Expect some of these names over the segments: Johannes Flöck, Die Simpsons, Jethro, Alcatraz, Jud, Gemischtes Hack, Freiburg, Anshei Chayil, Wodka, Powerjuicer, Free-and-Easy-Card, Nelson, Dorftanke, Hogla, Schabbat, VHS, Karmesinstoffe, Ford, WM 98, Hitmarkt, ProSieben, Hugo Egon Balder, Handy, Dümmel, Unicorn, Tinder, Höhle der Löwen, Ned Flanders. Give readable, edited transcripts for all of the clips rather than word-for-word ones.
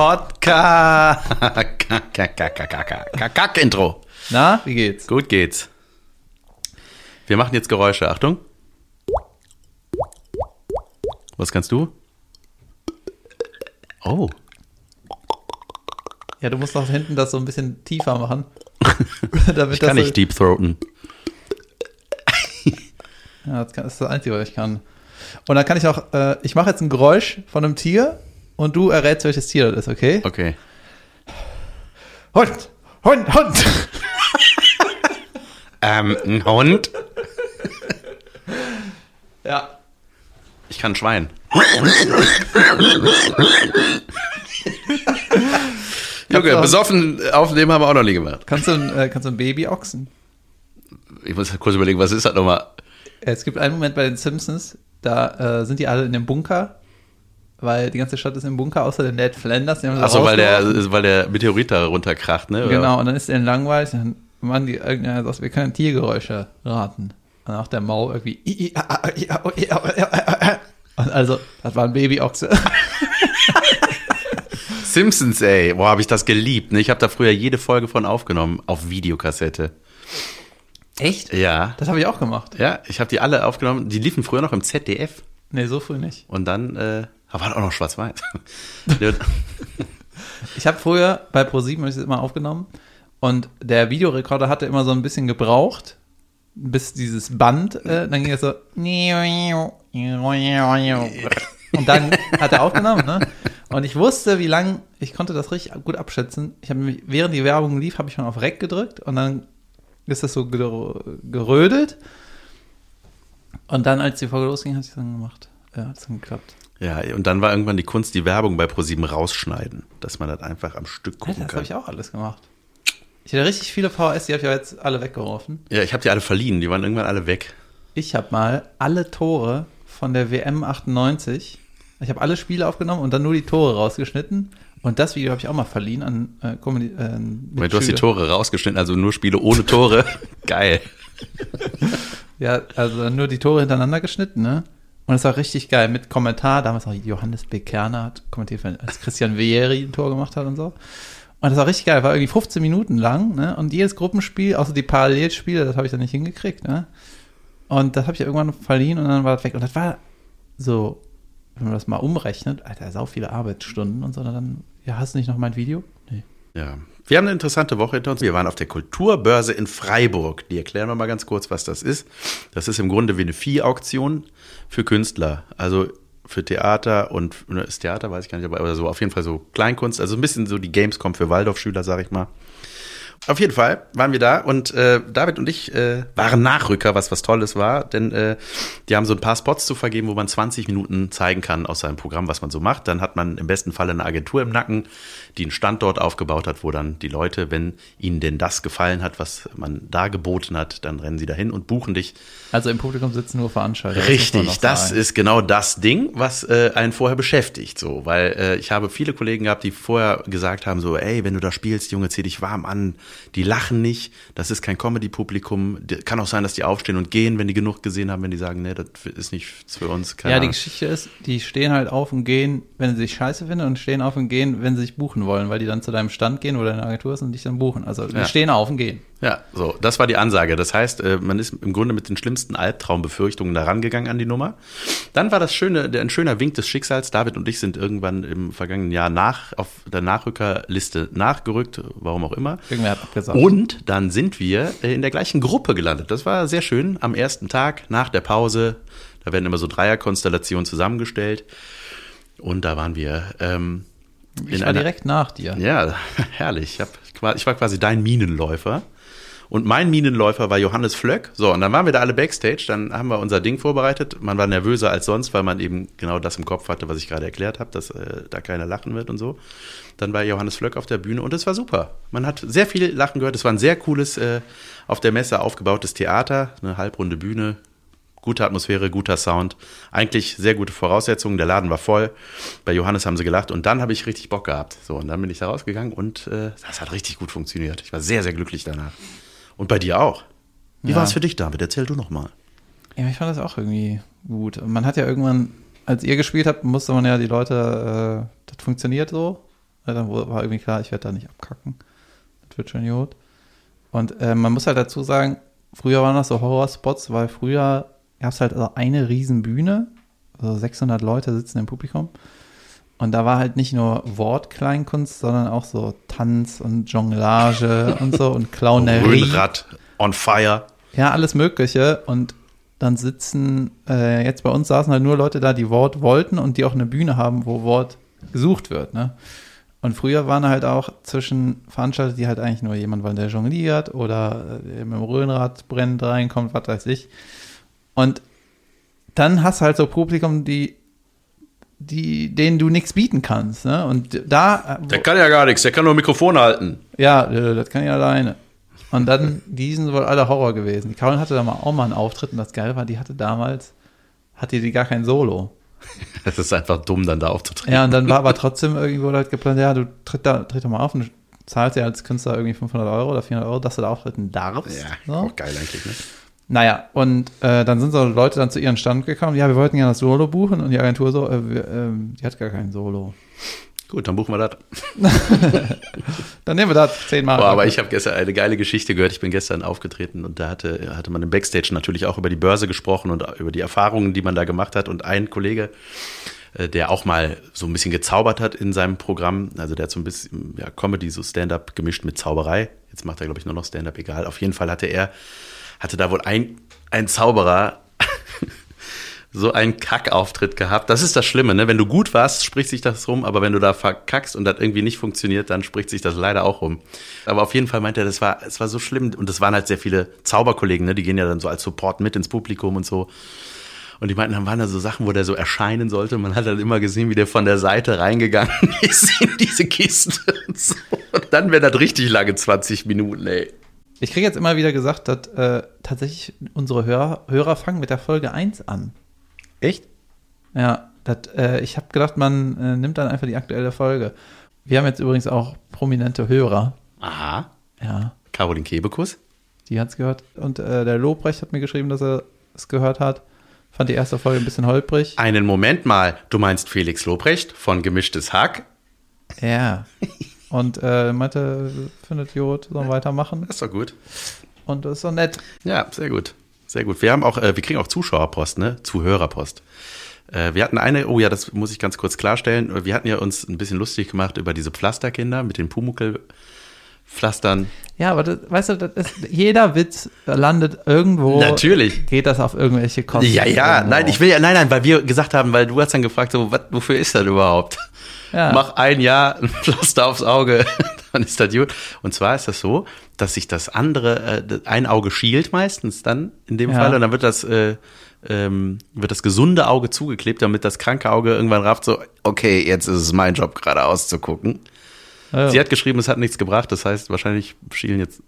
Podcast. Kack-Intro. Na, wie geht's? Gut geht's. Wir machen jetzt Geräusche. Achtung. Was kannst du? Oh. Ja, du musst nach hinten das so ein bisschen tiefer machen. Damit ich kann nicht deep throaten. Ja, das ist das Einzige, was ich kann. Und dann kann ich auch, ich mache jetzt ein Geräusch von einem Tier und du errätst, welches Tier das ist, okay? Okay. Hund! Hund! Hund! Ein Hund? Ja. Ich kann ein Schwein. Junge, besoffen aufnehmen haben wir auch noch nie gemacht. Kannst du ein Baby-Ochsen? Ich muss kurz überlegen, was ist das nochmal? Es gibt einen Moment bei den Simpsons, da sind die alle in dem Bunker, weil die ganze Stadt ist im Bunker, außer der Ned Flanders. Achso, weil der Meteorit da runterkracht, ne? Genau, und dann ist der langweilig, dann machen die irgendeiner aus, wir können Tiergeräusche raten. Und auch der Mau irgendwie und also, das war ein Babyochse. Simpsons, ey. Boah, habe ich das geliebt, ne? Ich habe da früher jede Folge von aufgenommen, auf Videokassette. Echt? Ja. Das habe ich auch gemacht. Ja, ich habe die alle aufgenommen. Die liefen früher noch im ZDF. Nee, so früh nicht. Und dann war auch noch schwarz-weiß. Ich habe früher bei ProSieben habe ich das immer aufgenommen. Und der Videorekorder hatte immer so ein bisschen gebraucht, bis dieses Band, dann ging es so. Und dann hat er aufgenommen, ne? Und ich wusste, wie lang, ich konnte das richtig gut abschätzen. Ich habe nämlich, während die Werbung lief, habe ich mal auf Rec gedrückt und dann ist das so gerödelt. Und dann, als die Folge losging, habe ich das dann gemacht. Ja, hat es dann geklappt. Ja, und dann war irgendwann die Kunst, die Werbung bei ProSieben rausschneiden, dass man das einfach am Stück gucken kann. Das habe ich auch alles gemacht. Ich hatte richtig viele VHS, die habe ich ja jetzt alle weggeworfen. Ja, ich habe die alle verliehen, die waren irgendwann alle weg. Ich habe mal alle Tore von der WM 98, ich habe alle Spiele aufgenommen und dann nur die Tore rausgeschnitten. Und das Video habe ich auch mal verliehen an Comedy. Du hast die Tore rausgeschnitten, also nur Spiele ohne Tore. Geil. Ja, also nur die Tore hintereinander geschnitten, ne? Und das war richtig geil mit Kommentar. Damals auch Johannes B. Kerner hat kommentiert, als Christian Vieri ein Tor gemacht hat und so. Und das war richtig geil. War irgendwie 15 Minuten lang, ne? Und jedes Gruppenspiel, außer die Parallelspiele, das habe ich dann nicht hingekriegt, ne? Und das habe ich irgendwann verliehen und dann war das weg. Und das war so, wenn man das mal umrechnet, Alter, sau viele Arbeitsstunden und so, dann, ja, hast du nicht noch mein Video? Nee. Ja, wir haben eine interessante Woche hinter uns. Wir waren auf der Kulturbörse in Freiburg. Die erklären wir mal ganz kurz, was das ist. Das ist im Grunde wie eine Viehauktion für Künstler. Also für Theater und, ist Theater, weiß ich gar nicht, aber so auf jeden Fall so Kleinkunst. Also ein bisschen so die Gamescom für Waldorfschüler, sag ich mal. Auf jeden Fall waren wir da und David und ich waren Nachrücker, was Tolles war, denn die haben so ein paar Spots zu vergeben, wo man 20 Minuten zeigen kann aus seinem Programm, was man so macht. Dann hat man im besten Fall eine Agentur im Nacken, die einen Standort aufgebaut hat, wo dann die Leute, wenn ihnen denn das gefallen hat, was man da geboten hat, dann rennen sie dahin und buchen dich. Also im Publikum sitzen nur Veranstalter. Richtig, das ist genau das Ding, was einen vorher beschäftigt, so, weil ich habe viele Kollegen gehabt, die vorher gesagt haben, so, ey, wenn du da spielst, Junge, zieh dich warm an. Die lachen nicht, das ist kein Comedy-Publikum. Kann auch sein, dass die aufstehen und gehen, wenn die genug gesehen haben, wenn die sagen, nee, das ist nichts für uns. Keine Ahnung. Die Geschichte ist, die stehen halt auf und gehen, wenn sie sich scheiße finden und stehen auf und gehen, wenn sie sich buchen wollen, weil die dann zu deinem Stand gehen oder in der Agentur sind und dich dann buchen. Also die stehen auf und gehen. Ja, so, das war die Ansage. Das heißt, man ist im Grunde mit den schlimmsten Albtraumbefürchtungen da rangegangen an die Nummer. Dann war das Schöne, ein schöner Wink des Schicksals. David und ich sind irgendwann im vergangenen Jahr auf der Nachrückerliste nachgerückt, warum auch immer. Irgendwer hat abgesagt. Und dann sind wir in der gleichen Gruppe gelandet. Das war sehr schön. Am ersten Tag nach der Pause, da werden immer so Dreierkonstellationen zusammengestellt. Und da waren wir... ich war direkt nach dir. Ja, herrlich. Ich war quasi dein Minenläufer. Und mein Minenläufer war Johannes Flöck. So, und dann waren wir da alle Backstage, dann haben wir unser Ding vorbereitet. Man war nervöser als sonst, weil man eben genau das im Kopf hatte, was ich gerade erklärt habe, dass da keiner lachen wird und so. Dann war Johannes Flöck auf der Bühne und es war super. Man hat sehr viel Lachen gehört. Es war ein sehr cooles, auf der Messe aufgebautes Theater, eine halbrunde Bühne, gute Atmosphäre, guter Sound. Eigentlich sehr gute Voraussetzungen, der Laden war voll. Bei Johannes haben sie gelacht und dann habe ich richtig Bock gehabt. So, und dann bin ich da rausgegangen und das hat richtig gut funktioniert. Ich war sehr, sehr glücklich danach. Und bei dir auch. Wie war es für dich, David? Erzähl du nochmal. Ja, ich fand das auch irgendwie gut. Man hat ja irgendwann, als ihr gespielt habt, musste man ja die Leute, das funktioniert so. Weil dann war irgendwie klar, ich werde da nicht abkacken. Das wird schon gut. Und man muss halt dazu sagen, früher waren das so Horrorspots, weil früher gab es halt also eine Riesenbühne, also 600 Leute sitzen im Publikum. Und da war halt nicht nur Wortkleinkunst, sondern auch so Tanz und Jonglage und so und Clownerie. Röhnrad, on fire. Ja, alles Mögliche. Und dann sitzen, jetzt bei uns saßen halt nur Leute da, die Wort wollten und die auch eine Bühne haben, wo Wort gesucht wird, ne? Und früher waren halt auch zwischen Veranstalter, die halt eigentlich nur jemand waren, der jongliert oder mit dem Röhnrad brennend reinkommt, was weiß ich. Und dann hast du halt so Publikum, denen du nichts bieten kannst, ne? Und da... Der kann ja gar nichts, der kann nur ein Mikrofon halten. Ja, das kann ich alleine. Und dann, die sind wohl alle Horror gewesen. Die Carolin hatte da mal auch mal einen Auftritt und das Geile war, die hatte damals, hatte die gar kein Solo. Das ist einfach dumm, dann da aufzutreten. Ja, und dann war aber trotzdem irgendwo halt geplant, ja, du tritt doch mal auf und du zahlst dir als Künstler irgendwie 500 € oder 400 €, dass du da auftreten darfst. Ja, so. Auch geil eigentlich, ne? Naja, und dann sind so Leute dann zu ihren Stand gekommen, ja, wir wollten gerne das Solo buchen und die Agentur so, die hat gar kein Solo. Gut, dann buchen wir das. Dann nehmen wir das 10-mal. Boah, aber ich habe gestern eine geile Geschichte gehört. Ich bin gestern aufgetreten und da hatte man im Backstage natürlich auch über die Börse gesprochen und über die Erfahrungen, die man da gemacht hat. Und ein Kollege, der auch mal so ein bisschen gezaubert hat in seinem Programm, also der hat so ein bisschen ja, Comedy, so Stand-up gemischt mit Zauberei. Jetzt macht er, glaube ich, nur noch Stand-up, egal. Auf jeden Fall hatte da wohl ein Zauberer so einen Kackauftritt gehabt. Das ist das Schlimme, ne? Wenn du gut warst, spricht sich das rum, aber wenn du da verkackst und das irgendwie nicht funktioniert, dann spricht sich das leider auch rum. Aber auf jeden Fall meinte er, es war so schlimm und das waren halt sehr viele Zauberkollegen, ne? Die gehen ja dann so als Support mit ins Publikum und so. Und die meinten, dann waren da so Sachen, wo der so erscheinen sollte. Man hat dann immer gesehen, wie der von der Seite reingegangen ist in diese Kiste und so. Und dann wäre das richtig lange 20 Minuten, ey. Ich kriege jetzt immer wieder gesagt, dass tatsächlich unsere Hörer fangen mit der Folge 1 an. Echt? Ja, ich habe gedacht, man nimmt dann einfach die aktuelle Folge. Wir haben jetzt übrigens auch prominente Hörer. Aha. Ja. Carolin Kebekus. Die hat's gehört. Und der Lobrecht hat mir geschrieben, dass er es gehört hat. Fand die erste Folge ein bisschen holprig. Einen Moment mal. Du meinst Felix Lobrecht von Gemischtes Hack? Ja. Und meinte, findet Jod, sollen weitermachen. Das ist doch gut. Und das ist doch nett. Ja, sehr gut. Sehr gut. Wir haben auch, wir kriegen auch Zuschauerpost, ne? Zuhörerpost. Wir hatten eine, oh ja, das muss ich ganz kurz klarstellen. Wir hatten ja uns ein bisschen lustig gemacht über diese Pflasterkinder mit den Pumuckl-Pflastern. Ja, aber das, weißt du, das ist, jeder Witz landet irgendwo. Natürlich. Geht das auf irgendwelche Kosten? Ja, ja. Irgendwo. Nein, ich will ja, nein, weil wir gesagt haben, weil du hast dann gefragt, so, wofür ist das überhaupt? Ja. Mach ein Jahr ein Pflaster aufs Auge, dann ist das gut. Und zwar ist das so, dass sich das andere, ein Auge schielt meistens dann in dem Fall. Und dann wird das gesunde Auge zugeklebt, damit das kranke Auge irgendwann rafft, so, okay, jetzt ist es mein Job, geradeaus zu gucken. Ja. Sie hat geschrieben, es hat nichts gebracht. Das heißt, wahrscheinlich schielen jetzt.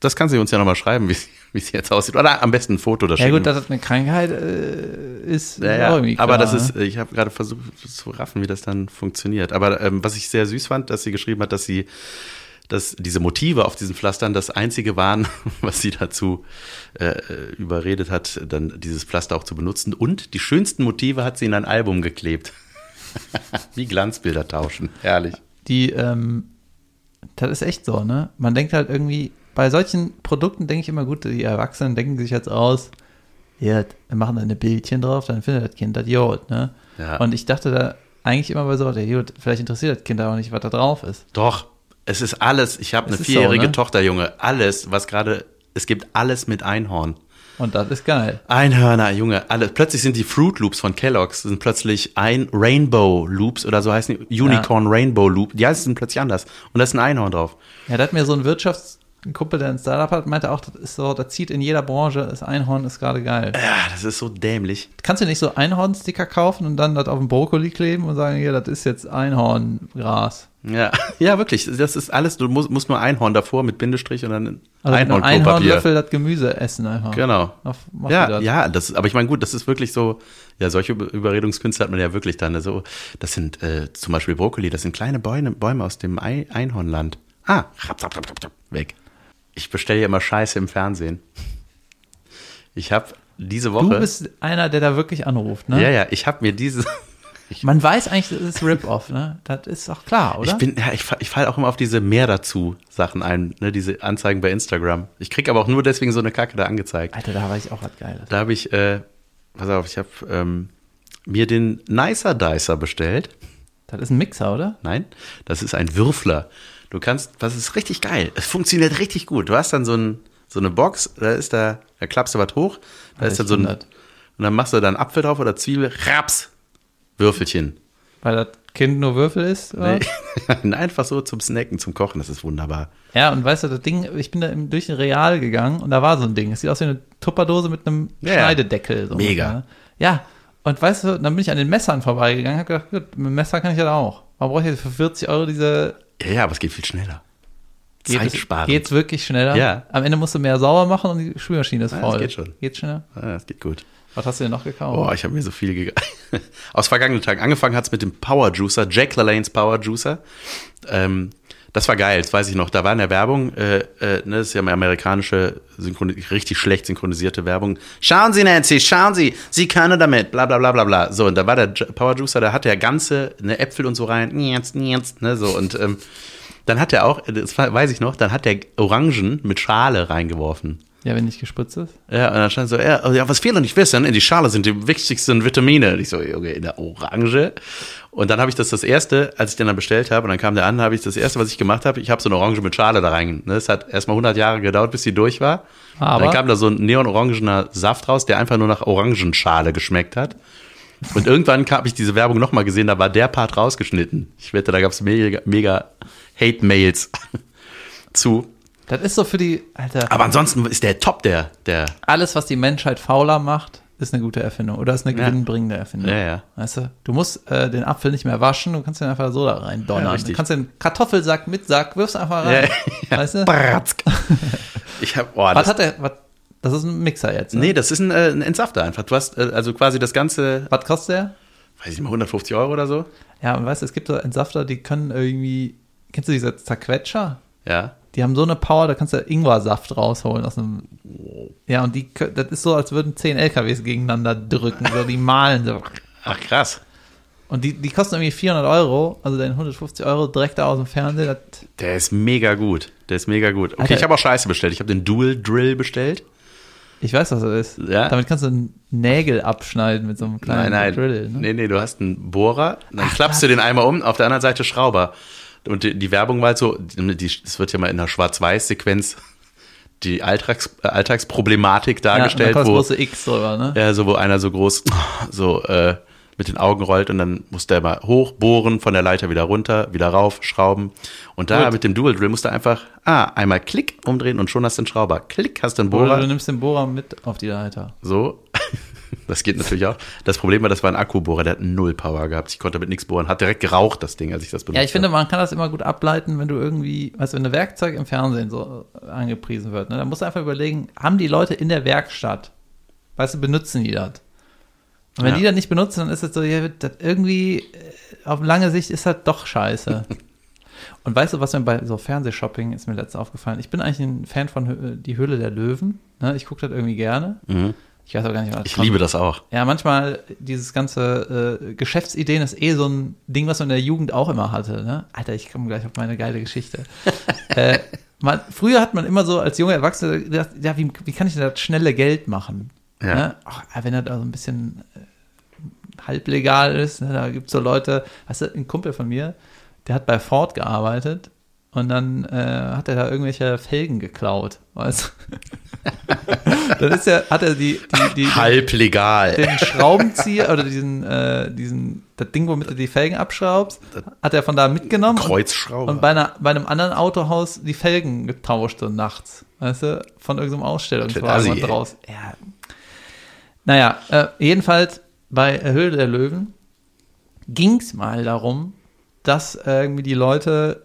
Das kann sie uns ja nochmal schreiben, wie es jetzt aussieht. Oder am besten ein Foto da schicken. Ja gut, dass das eine Krankheit ist. Ja, irgendwie klar, aber das ist, ich habe gerade versucht zu raffen, wie das dann funktioniert. Aber was ich sehr süß fand, dass sie geschrieben hat, dass diese Motive auf diesen Pflastern das Einzige waren, was sie dazu überredet hat, dann dieses Pflaster auch zu benutzen. Und die schönsten Motive hat sie in ein Album geklebt. Wie Glanzbilder tauschen, herrlich. Das ist echt so, ne? Man denkt halt irgendwie, bei solchen Produkten denke ich immer, gut, die Erwachsenen denken sich jetzt aus, ja, wir machen da ein Bildchen drauf, dann findet das Kind das Jod, ne? Ja. Und ich dachte da eigentlich immer bei so, der Jod, vielleicht interessiert das Kind aber nicht, was da drauf ist. Doch, es ist alles, ich habe eine 4-jährige so, ne? Tochter, Junge, alles, was gerade, es gibt alles mit Einhorn. Und das ist geil. Einhörner, Junge, alles. Plötzlich sind die Fruit Loops von Kellogg's, sind plötzlich ein Rainbow Loops oder so heißen die, Unicorn ja. Rainbow Loop, die heißen sind plötzlich anders und da ist ein Einhorn drauf. Ja, da hat mir so ein Kumpel, der ein Startup hat, meinte auch, das ist so, das zieht in jeder Branche, das Einhorn ist gerade geil. Ja, das ist so dämlich. Kannst du nicht so Einhornsticker kaufen und dann das auf den Brokkoli kleben und sagen, hier, das ist jetzt Einhorngras. Ja, ja, wirklich, das ist alles, du musst nur Einhorn davor mit Bindestrich und dann also Einhorn-Klopapier. Einhornlöffel das Gemüse essen einfach. Genau. Das, aber ich meine, gut, das ist wirklich so, ja, solche Überredungskünste hat man ja wirklich dann. Also, das sind zum Beispiel Brokkoli, das sind kleine Bäume aus dem Einhornland. Ah, weg. Ich bestelle ja immer Scheiße im Fernsehen. Ich habe diese Woche... Du bist einer, der da wirklich anruft, ne? Ja, ich habe mir Man weiß eigentlich, das ist Rip-Off, ne? Das ist auch klar, oder? Ich falle auch immer auf diese mehr dazu Sachen ein, ne? Diese Anzeigen bei Instagram. Ich kriege aber auch nur deswegen so eine Kacke da angezeigt. Alter, da weiß ich auch was Geiles. Da habe ich, pass auf, ich habe mir den Nicer Dicer bestellt. Das ist ein Mixer, oder? Nein, das ist ein Würfler. Du kannst, das ist richtig geil. Es funktioniert richtig gut. Du hast dann so eine Box, da klappst du was hoch, da ist dann so ein, und dann machst du da einen Apfel drauf oder Zwiebel, raps, Würfelchen. Weil das Kind nur Würfel ist? Oder? Nee, einfach so zum Snacken, zum Kochen, das ist wunderbar. Ja, und weißt du, das Ding, ich bin da durch ein Real gegangen und da war so ein Ding. Es sieht aus wie eine Tupperdose mit einem Schneidedeckel. So mega. Mit, ne? Ja, und weißt du, dann bin ich an den Messern vorbeigegangen, hab gedacht, gut, mit dem Messer kann ich das auch. Man braucht jetzt für 40 Euro diese... Ja, aber es geht viel schneller. Zeitsparend. Geht's wirklich schneller? Ja. Am Ende musst du mehr sauber machen und die Spülmaschine ist voll. Das geht schon. Geht schneller? Ja, das geht gut. Was hast du denn noch gekauft? Boah, ich habe mir so viele gekauft. Aus vergangenen Tagen. Angefangen hat's mit dem Powerjuicer, Jack LaLanes Powerjuicer. Das war geil, das weiß ich noch. Da war in der Werbung, ne, das ist ja eine amerikanische, richtig schlecht synchronisierte Werbung. Schauen Sie, Nancy, schauen Sie, Sie können damit, bla bla bla bla bla. So, und da war der Powerjuicer, da hatte er ganze ne, Äpfel und so rein, ne, so, und dann hat er auch, das weiß ich noch, dann hat er Orangen mit Schale reingeworfen. Ja, wenn nicht gespritzt ist. Ja, und dann stand so, ja, was viele nicht wissen, in die Schale sind die wichtigsten Vitamine. Und ich so, okay, in der Orange. Und dann habe ich das erste, als ich den dann bestellt habe, und dann kam der an, habe ich das erste, was ich gemacht habe, ich habe so eine Orange mit Schale da rein. Es hat erstmal 100 Jahre gedauert, bis die durch war. Aber dann kam da so ein neonorangener Saft raus, der einfach nur nach Orangenschale geschmeckt hat. Und irgendwann habe ich diese Werbung nochmal gesehen, da war der Part rausgeschnitten. Ich wette, da gab es mega Hate-Mails zu. Das ist so für die, Alter. Aber ansonsten ist der top, der. Alles, was die Menschheit fauler macht, ist eine gute Erfindung. Oder ist eine gewinnbringende Erfindung. Ja, ja. Weißt du, du musst den Apfel nicht mehr waschen, du kannst den einfach so da rein donnern. Ja, du kannst den Kartoffelsack mit Sack, wirfst einfach rein. Ja. Weißt du? Das ist ein Mixer jetzt, ne? Nee, das ist ein Entsafter einfach. Du hast also quasi das ganze. Was kostet der? Weiß ich nicht mal, 150 Euro oder so. Ja, und weißt du, es gibt so Entsafter, die können irgendwie, kennst du diese Zerquetscher? Ja. Die haben so eine Power, da kannst du Ingwersaft rausholen aus einem. Ja, und die, das ist so, als würden 10 LKWs gegeneinander drücken. So, die malen so. Ach, krass. Und die kosten irgendwie 400 Euro, also deine 150 Euro direkt da aus dem Fernseher. Der ist mega gut. Okay, Alter, ich habe auch Scheiße bestellt. Ich habe den Dual Drill bestellt. Ich weiß, was das ist. Ja? Damit kannst du Nägel abschneiden mit so einem kleinen Drill. Ne? Nee, du hast einen Bohrer, dann klappst du den einmal um, auf der anderen Seite Schrauber. Und die Werbung war halt so, es wird ja mal in einer Schwarz-Weiß-Sequenz die Alltagsproblematik dargestellt, wo große X drüber, ne? Ja, so wo einer so groß mit den Augen rollt und dann muss der mal hochbohren, von der Leiter wieder runter, wieder rauf, schrauben. Und da mit dem Dual Drill musst du einfach einmal Klick umdrehen und schon hast du einen Schrauber. Klick, hast du einen Bohrer. Oder du nimmst den Bohrer mit auf die Leiter. So. Das geht natürlich auch. Das Problem war, das war ein Akkubohrer, der hat null Power gehabt. Ich konnte damit nichts bohren. Hat direkt geraucht, das Ding, als ich das benutzt habe. Ja, ich finde, man kann das immer gut ableiten, wenn du irgendwie, also wenn ein Werkzeug im Fernsehen so angepriesen wird, ne? Da musst du einfach überlegen, haben die Leute in der Werkstatt, weißt du, benutzen die das? Und wenn die das nicht benutzen, dann ist das so, ja, das irgendwie, auf lange Sicht ist das doch scheiße. Und weißt du, was mir bei so Fernsehshopping ist mir letztens aufgefallen? Ich bin eigentlich ein Fan von Die Höhle der Löwen, ne? Ich gucke das irgendwie gerne. Mhm. Ich weiß auch gar nicht, was ich liebe das auch. Ja, manchmal dieses ganze Geschäftsideen ist so ein Ding, was man in der Jugend auch immer hatte. Ne? Alter, ich komme gleich auf meine geile Geschichte. Früher hat man immer so als junger Erwachsener gedacht, ja, wie kann ich denn das schnelle Geld machen? Ja. Ne? Ach, wenn das also ein bisschen halblegal ist, ne? Da gibt es so Leute, weißt du, ein Kumpel von mir, der hat bei Ford gearbeitet. Und dann hat er da irgendwelche Felgen geklaut, weißt du? Dann ist er, hat er die halblegal. Den Schraubenzieher oder diesen, das Ding, womit du die Felgen abschraubst, hat er von da mitgenommen. Kreuzschrauber. Und bei einem anderen Autohaus die Felgen getauscht so nachts, weißt du? Von irgendeinem Ausstellungswagen draus. Ja. Naja, jedenfalls bei Höhle der Löwen ging's mal darum, dass irgendwie die Leute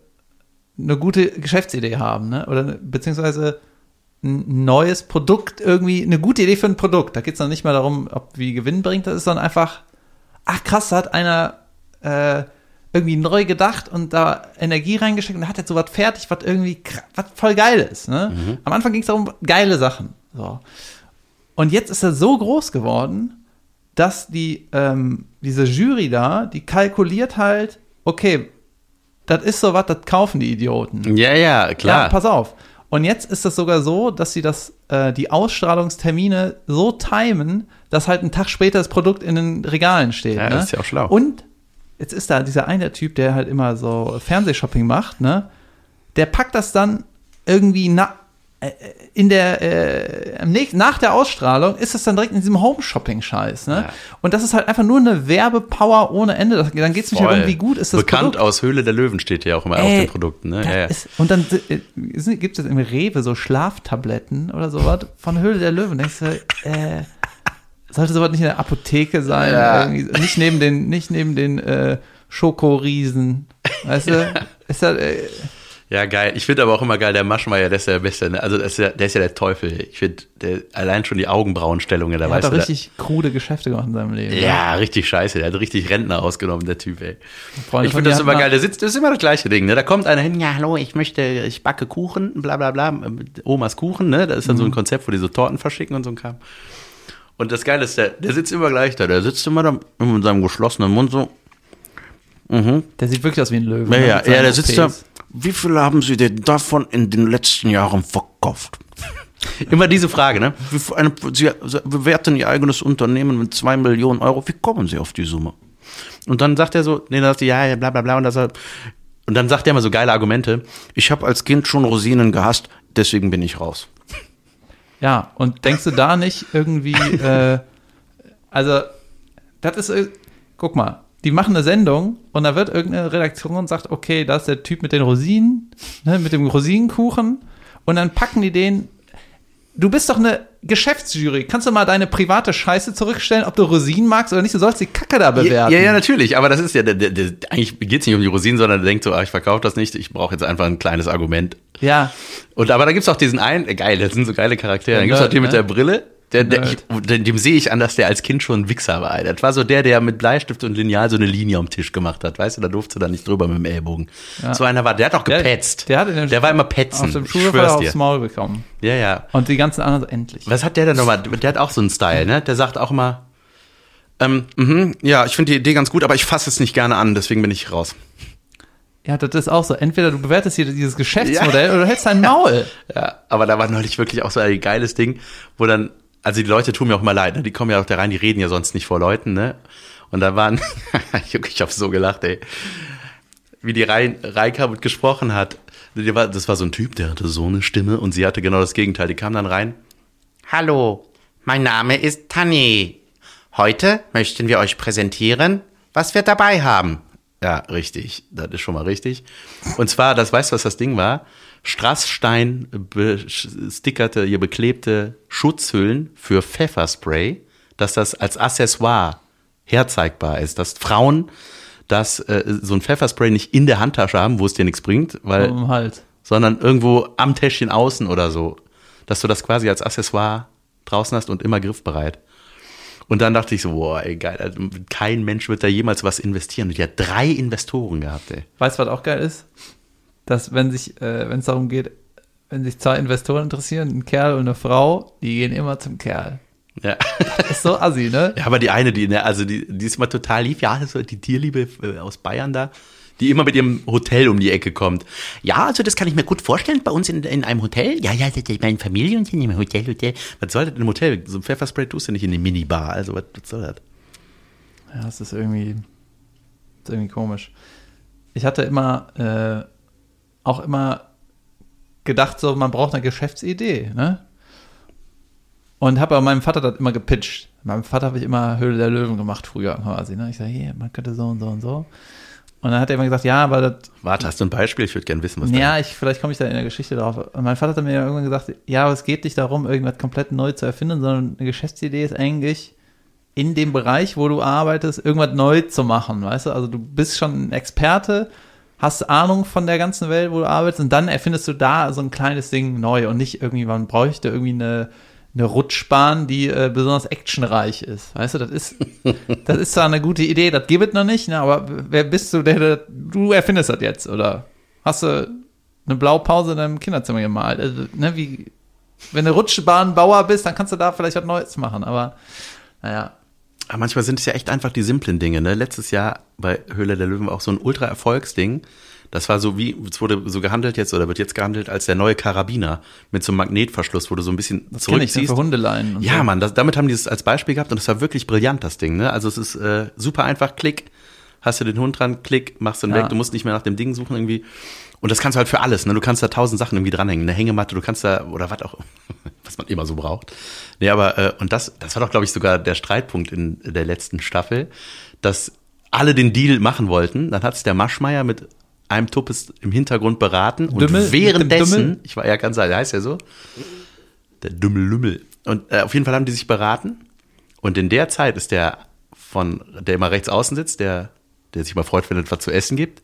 eine gute Geschäftsidee haben, ne? Oder beziehungsweise ein neues Produkt, irgendwie eine gute Idee für ein Produkt. Da geht es dann nicht mehr darum, ob wie Gewinn bringt, das ist dann einfach, ach krass, da hat einer irgendwie neu gedacht und da Energie reingesteckt und hat jetzt so was fertig, was irgendwie was voll geil ist. Ne? Mhm. Am Anfang ging es darum, geile Sachen. So. Und jetzt ist er so groß geworden, dass diese Jury da, die kalkuliert halt, okay, das ist sowas, das kaufen die Idioten. Ja, ja, klar. Ja, pass auf. Und jetzt ist das sogar so, dass sie die Ausstrahlungstermine so timen, dass halt einen Tag später das Produkt in den Regalen steht. Ja, ne? Das ist ja auch schlau. Und jetzt ist da dieser eine Typ, der halt immer so Fernsehshopping macht, ne? Der packt das dann irgendwie nach der Ausstrahlung ist das dann direkt in diesem Home-Shopping-Scheiß, ne? Ja. Und das ist halt einfach nur eine Werbepower ohne Ende. Dann geht es nicht darum, wie gut ist das Produkt. Bekannt aus Höhle der Löwen steht ja auch immer auf den Produkten, ne? Ja, ja. Und dann gibt es im Rewe so Schlaftabletten oder sowas von Höhle der Löwen. Denkst du, sollte sowas nicht in der Apotheke sein? Ja. Nicht neben den Schokoriesen. Weißt du? Ist das... Ja, geil. Ich finde aber auch immer geil, der Maschmeyer, der ist ja der Beste. Ne? Also der ist ja der Teufel. Ich finde, allein schon die Augenbrauenstellungen. Der hat doch richtig krude Geschäfte gemacht in seinem Leben. Ja, richtig scheiße. Der hat richtig Rentner ausgenommen, der Typ, ey. Ich finde das immer geil. Das ist immer das gleiche Ding. Ne? Da kommt einer hin, ja, hallo, ich backe Kuchen, bla bla bla, Omas Kuchen. Ne? Das ist dann so ein Konzept, wo die so Torten verschicken und so ein Kram. Und das Geile ist, der sitzt immer gleich da. Der sitzt immer da mit seinem geschlossenen Mund so. Mhm. Der sieht wirklich aus wie ein Löwe. Ja, ne? Der sitzt da. Wie viel haben Sie denn davon in den letzten Jahren verkauft? Immer diese Frage, ne? Sie bewerten Ihr eigenes Unternehmen mit 2 Millionen Euro. Wie kommen Sie auf die Summe? Und dann sagt er so, nee, dann sagt er, ja, bla bla bla. Und dann sagt er immer so geile Argumente. Ich habe als Kind schon Rosinen gehasst, deswegen bin ich raus. Ja, und denkst du da nicht irgendwie, also, das ist, guck mal. Die machen eine Sendung und da wird irgendeine Redaktion und sagt, okay, da ist der Typ mit den Rosinen, ne, mit dem Rosinenkuchen. Und dann packen die den. Du bist doch eine Geschäftsjury. Kannst du mal deine private Scheiße zurückstellen, ob du Rosinen magst oder nicht? Du sollst die Kacke da bewerten. Ja, ja, natürlich. Aber das ist ja, eigentlich geht es nicht um die Rosinen, sondern der denkt so, ich verkaufe das nicht, ich brauche jetzt einfach ein kleines Argument. Ja. Aber da gibt es auch diesen einen, geil, das sind so geile Charaktere. Da gibt es auch den mit der Brille. Dem sehe ich an, dass der als Kind schon ein Wichser war. Das war so der mit Bleistift und Lineal so eine Linie am Tisch gemacht hat. Weißt du, da durfte da nicht drüber mit dem Ellbogen. Ja. So einer war, der hat auch gepetzt. Der war immer petzen. Auf dem Schulhof hat er aufs Maul bekommen. Ja, ja. Und die ganzen anderen so, endlich. Was hat der denn nochmal? Der hat auch so einen Style, ne? Der sagt auch immer, ja, ich finde die Idee ganz gut, aber ich fasse es nicht gerne an, deswegen bin ich raus. Ja, das ist auch so. Entweder du bewertest hier dieses Geschäftsmodell oder du hältst dein Maul. Ja, aber da war neulich wirklich auch so ein geiles Ding, wo dann, also die Leute tun mir auch mal leid, ne? Die kommen ja auch da rein, die reden ja sonst nicht vor Leuten, ne? Und da waren, ich hab so gelacht, ey, wie die Reika gesprochen hat. Das war so ein Typ, der hatte so eine Stimme und sie hatte genau das Gegenteil. Die kam dann rein. Hallo, mein Name ist Tanni. Heute möchten wir euch präsentieren, was wir dabei haben. Ja, richtig, das ist schon mal richtig. Und zwar, weißt du, was das Ding war? Strassstein bestickerte, hier beklebte Schutzhüllen für Pfefferspray, dass das als Accessoire herzeigbar ist, dass Frauen so ein Pfefferspray nicht in der Handtasche haben, wo es dir nichts bringt, weil, sondern irgendwo am Täschchen außen oder so, dass du das quasi als Accessoire draußen hast und immer griffbereit. Und dann dachte ich so, boah, ey, geil, also kein Mensch wird da jemals was investieren. Und die hat 3 Investoren gehabt, ey. Weißt du, was auch geil ist? Dass wenn es darum geht, wenn sich 2 Investoren interessieren, ein Kerl und eine Frau, die gehen immer zum Kerl. Ja. Das ist so assi, ne? Ja, aber die eine, die ist immer total lieb, ja, das war die Tierliebe aus Bayern da, die immer mit ihrem Hotel um die Ecke kommt. Ja, also das kann ich mir gut vorstellen, bei uns in einem Hotel. Ja, ja, meine Familie und in einem Hotel. Was soll das in einem Hotel? So ein Pfefferspray tust du nicht in eine Minibar, also was soll das? Ja, das ist irgendwie komisch. Ich hatte immer... auch immer gedacht, so man braucht eine Geschäftsidee, ne? Und habe bei meinem Vater das immer gepitcht. Meinem Vater habe ich immer Höhle der Löwen gemacht früher quasi, ne? Ich sage, hier, man könnte so und so und so. Und dann hat er immer gesagt, ja, aber das... Warte, hast du ein Beispiel? Ich würde gerne wissen, was das ist. Ja, vielleicht komme ich da in der Geschichte drauf. Und mein Vater hat mir irgendwann gesagt, ja, aber es geht nicht darum, irgendwas komplett neu zu erfinden, sondern eine Geschäftsidee ist eigentlich, in dem Bereich, wo du arbeitest, irgendwas neu zu machen, weißt du? Also du bist schon ein Experte, hast Ahnung von der ganzen Welt, wo du arbeitest, und dann erfindest du da so ein kleines Ding neu und nicht irgendwie, man bräuchte irgendwie eine Rutschbahn, die besonders actionreich ist. Weißt du, das ist zwar eine gute Idee, das gibt es noch nicht, ne, aber wer bist du, du erfindest das jetzt, oder hast du eine Blaupause in deinem Kinderzimmer gemalt? Also, ne, wenn du Rutschbahnbauer bist, dann kannst du da vielleicht was Neues machen, aber naja. Aber manchmal sind es ja echt einfach die simplen Dinge, ne? Letztes Jahr bei Höhle der Löwen war auch so ein Ultra-Erfolgsding. Das war so wie, es wurde so gehandelt jetzt oder wird jetzt gehandelt als der neue Karabiner mit so einem Magnetverschluss, wo du so ein bisschen das zurückziehst. Das kenn ich, für Hundeleien. Und ja, so. Mann, damit haben die es als Beispiel gehabt und das war wirklich brillant, das Ding, ne? Also es ist super einfach, klick, hast du den Hund dran, klick, machst den weg, du musst nicht mehr nach dem Ding suchen irgendwie. Und das kannst du halt für alles, ne? Du kannst da 1000 Sachen irgendwie dranhängen, eine Hängematte, du kannst da, oder was auch, was man immer so braucht. Nee, aber, und das war doch, glaube ich, sogar der Streitpunkt in der letzten Staffel, dass alle den Deal machen wollten. Dann hat es der Maschmeyer mit einem Tuppes im Hintergrund beraten. Und Dümmel, währenddessen, ich war ja ganz alt, der heißt ja so, der Dümmel-Lümmel. Und auf jeden Fall haben die sich beraten. Und in der Zeit ist der immer rechts außen sitzt, der sich immer freut, wenn es was zu essen gibt.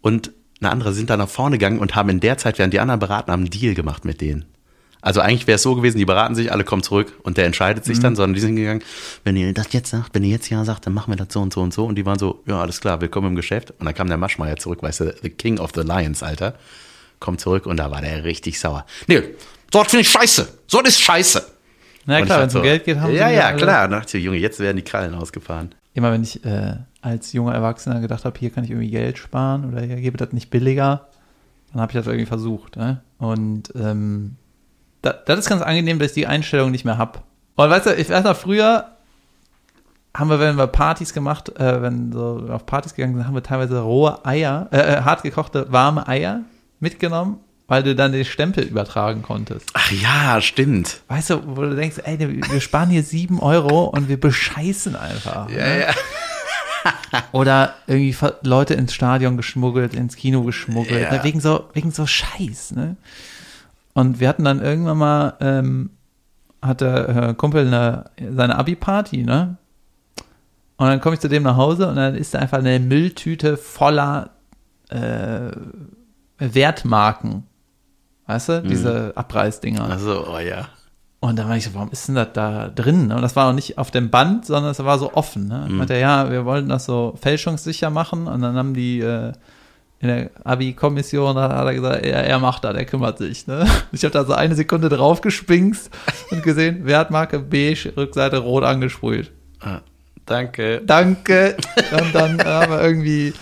Und eine andere sind da nach vorne gegangen und haben in der Zeit, während die anderen beraten, haben einen Deal gemacht mit denen. Also eigentlich wäre es so gewesen, die beraten sich, alle kommen zurück und der entscheidet sich dann, sondern die sind gegangen, wenn ihr jetzt ja sagt, dann machen wir das so und so und so. Und die waren so, ja, alles klar, willkommen im Geschäft. Und dann kam der Maschmeyer zurück, weißt du, the King of the Lions, Alter. Kommt zurück und da war der richtig sauer. Nee, dort finde ich scheiße. So ist scheiße. Na ja, klar, wenn es um Geld geht, haben ja, sie ja, klar. Und dachte ich, Junge, jetzt werden die Krallen ausgefahren. Immer wenn ich als junger Erwachsener gedacht habe, hier kann ich irgendwie Geld sparen oder hier gebe das nicht billiger, dann habe ich das irgendwie versucht. Ne? Und das ist ganz angenehm, dass ich die Einstellung nicht mehr habe. Und weißt du, ich weiß noch, früher haben wir, wenn wir Partys gemacht, wenn so auf Partys gegangen sind, haben wir teilweise rohe Eier, hart gekochte, warme Eier mitgenommen, weil du dann den Stempel übertragen konntest. Ach ja, stimmt. Weißt du, wo du denkst, ey, wir sparen hier 7 € und wir bescheißen einfach. Ja, ne? Ja. Oder irgendwie Leute ins Stadion geschmuggelt, ins Kino geschmuggelt, ja. wegen so Scheiß, ne? Und wir hatten dann irgendwann mal, hatte Kumpel seine Abi-Party, ne? Und dann komme ich zu dem nach Hause und dann ist da einfach eine Mülltüte voller Wertmarken, weißt du? Diese Abreißdinger. Ach so, oh ja. Und dann war ich so, warum ist denn das da drin? Und das war noch nicht auf dem Band, sondern es war so offen. Ne? Ich meinte, ja, wir wollten das so fälschungssicher machen. Und dann haben die in der Abi-Kommission, da hat er gesagt, er macht das, er kümmert sich. Ne? Ich habe da so eine Sekunde drauf gespinkst und gesehen, Wertmarke beige, Rückseite rot angesprüht. Ah, danke. Und dann haben wir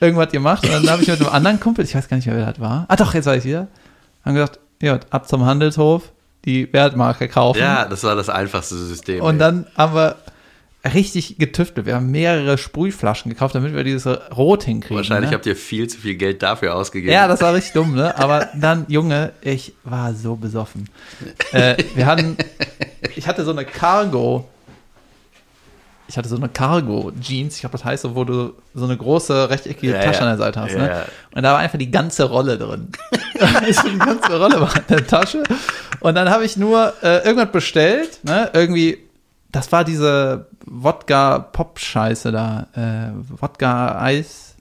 irgendwas gemacht. Und dann habe ich mit einem anderen Kumpel, ich weiß gar nicht mehr, wer das war. Ah doch, jetzt weiß ich wieder. Haben gesagt, ja, ab zum Handelshof. Die Wertmarke kaufen. Ja, das war das einfachste System. Und dann haben wir richtig getüftelt. Wir haben mehrere Sprühflaschen gekauft, damit wir dieses Rot hinkriegen. Wahrscheinlich, ne? Habt ihr viel zu viel Geld dafür ausgegeben. Ja, das war richtig dumm, ne? Aber dann, Junge, ich war so besoffen. Ich hatte so eine Cargo. Ich hatte so eine Cargo-Jeans, ich glaube, das heißt so, wo du so eine große rechteckige Tasche an der Seite hast. Ne? Ja. Und da war einfach die ganze Rolle drin. Die ganze Rolle war in der Tasche. Und dann habe ich nur irgendwas bestellt. Ne? Irgendwie, das war diese Wodka-Pop-Scheiße da. Wodka-Eis.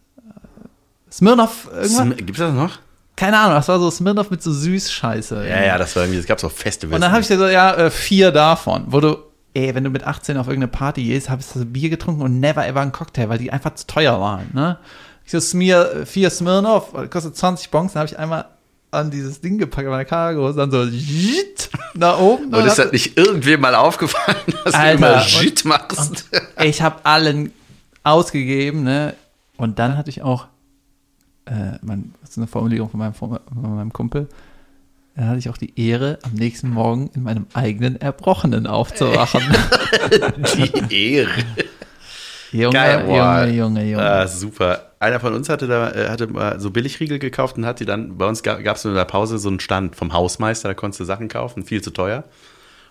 Smirnoff irgendwas. Gibt's das noch? Keine Ahnung, das war so Smirnoff mit so Süß-Scheiße. Ja, das war irgendwie, das gab's auf Festivals. Und dann habe ich gesagt, ja, 4 davon, wo du. Ey, wenn du mit 18 auf irgendeine Party gehst, hast du Bier getrunken und never ever einen Cocktail, weil die einfach zu teuer waren, ne? Ich so, 4 Smirnoff, kostet 20 Bonks, dann habe ich einmal an dieses Ding gepackt, meine Cargo, dann so, jit, nach oben. Und ist das nicht irgendwem mal aufgefallen, dass Alter, du immer jit machst? Und ich habe allen ausgegeben, ne? Und dann hatte ich auch, das ist eine Formulierung von meinem Kumpel, dann hatte ich auch die Ehre, am nächsten Morgen in meinem eigenen Erbrochenen aufzuwachen. Die Ehre. Junge. Ah, super. Einer von uns hatte mal so Billigriegel gekauft und hat die dann, bei uns gab es in der Pause so einen Stand vom Hausmeister, da konntest du Sachen kaufen, viel zu teuer.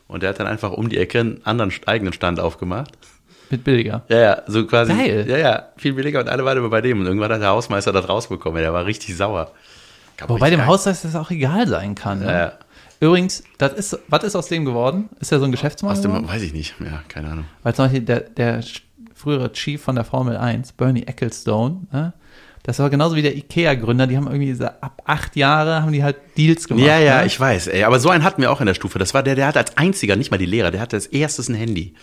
Und der hat dann einfach um die Ecke einen anderen eigenen Stand aufgemacht. Mit billiger? Ja, so quasi. Geil. Ja, viel billiger und alle waren immer bei dem. Und irgendwann hat der Hausmeister das rausbekommen, der war richtig sauer. Wobei dem Hausmeister das auch egal sein kann. Ne? Ja. Übrigens, was ist aus dem geworden? Ist ja so ein Geschäftsmann? Aus dem geworden? Weiß ich nicht. Ja, keine Ahnung. Weil zum Beispiel der frühere Chief von der Formel 1, Bernie Ecclestone, ne? Das war genauso wie der IKEA-Gründer. Die haben irgendwie ab 8 Jahre haben die halt Deals gemacht. Ja, ne? Ich weiß. Ey, aber so einen hatten wir auch in der Stufe. Das war der hatte als einziger, nicht mal die Lehrer, der hatte als erstes ein Handy.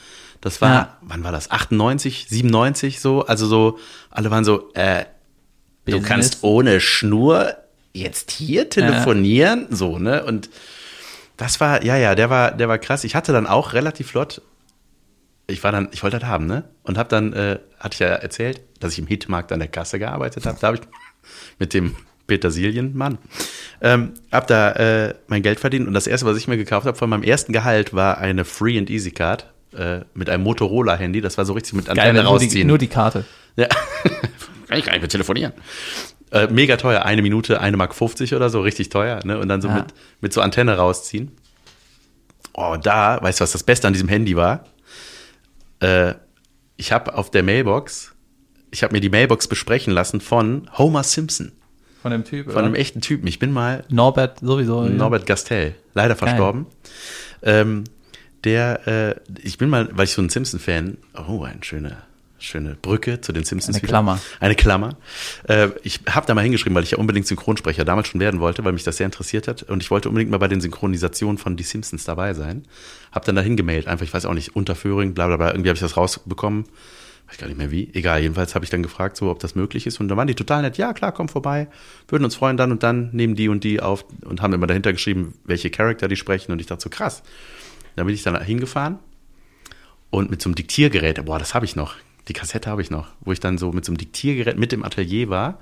Das war, wann war das? 98, 97 so? Also so, alle waren so, du kannst ohne Schnur jetzt hier telefonieren, so, ne? Und das war, der war krass. Ich hatte dann auch relativ flott ich wollte das haben, ne? Und habe dann, hatte ich ja erzählt, dass ich im Hitmarkt an der Kasse gearbeitet habe. Da habe ich mit dem Petersilienmann, habe da mein Geld verdient. Und das Erste, was ich mir gekauft habe von meinem ersten Gehalt, war eine Free-and-Easy-Card mit einem Motorola-Handy. Das war so richtig mit Antenne rausziehen. Nur die Karte. Ja, kann ich gar nicht mehr telefonieren. Mega teuer, eine Minute, 1,50 Mark oder so, richtig teuer. Ne? Und dann so mit so Antenne rausziehen. Oh, da, weißt du, was das Beste an diesem Handy war? Ich habe auf der Mailbox, ich habe mir die Mailbox besprechen lassen von Homer Simpson. Von dem Typ, von einem echten Typen. Ich bin mal Norbert Gastel, leider verstorben. Ich bin mal, weil ich so ein Simpson-Fan, eine schöne Brücke zu den Simpsons. Eine Klammer. Ich habe da mal hingeschrieben, weil ich ja unbedingt Synchronsprecher damals schon werden wollte, weil mich das sehr interessiert hat. Und ich wollte unbedingt mal bei den Synchronisationen von Die Simpsons dabei sein. Hab dann da hingemailt. Einfach, ich weiß auch nicht, Unterföhring, bla bla bla. Irgendwie habe ich das rausbekommen. Weiß gar nicht mehr wie. Egal, jedenfalls habe ich dann gefragt, so, ob das möglich ist. Und dann waren die total nett. Ja, klar, komm vorbei. Würden uns freuen dann. Und dann nehmen die und die auf und haben immer dahinter geschrieben, welche Charakter die sprechen. Und ich dachte so, krass. Dann bin ich dann hingefahren und mit so einem Diktiergerät, das habe ich noch. Die Kassette habe ich noch, wo ich dann so mit so einem Diktiergerät mit im Atelier war.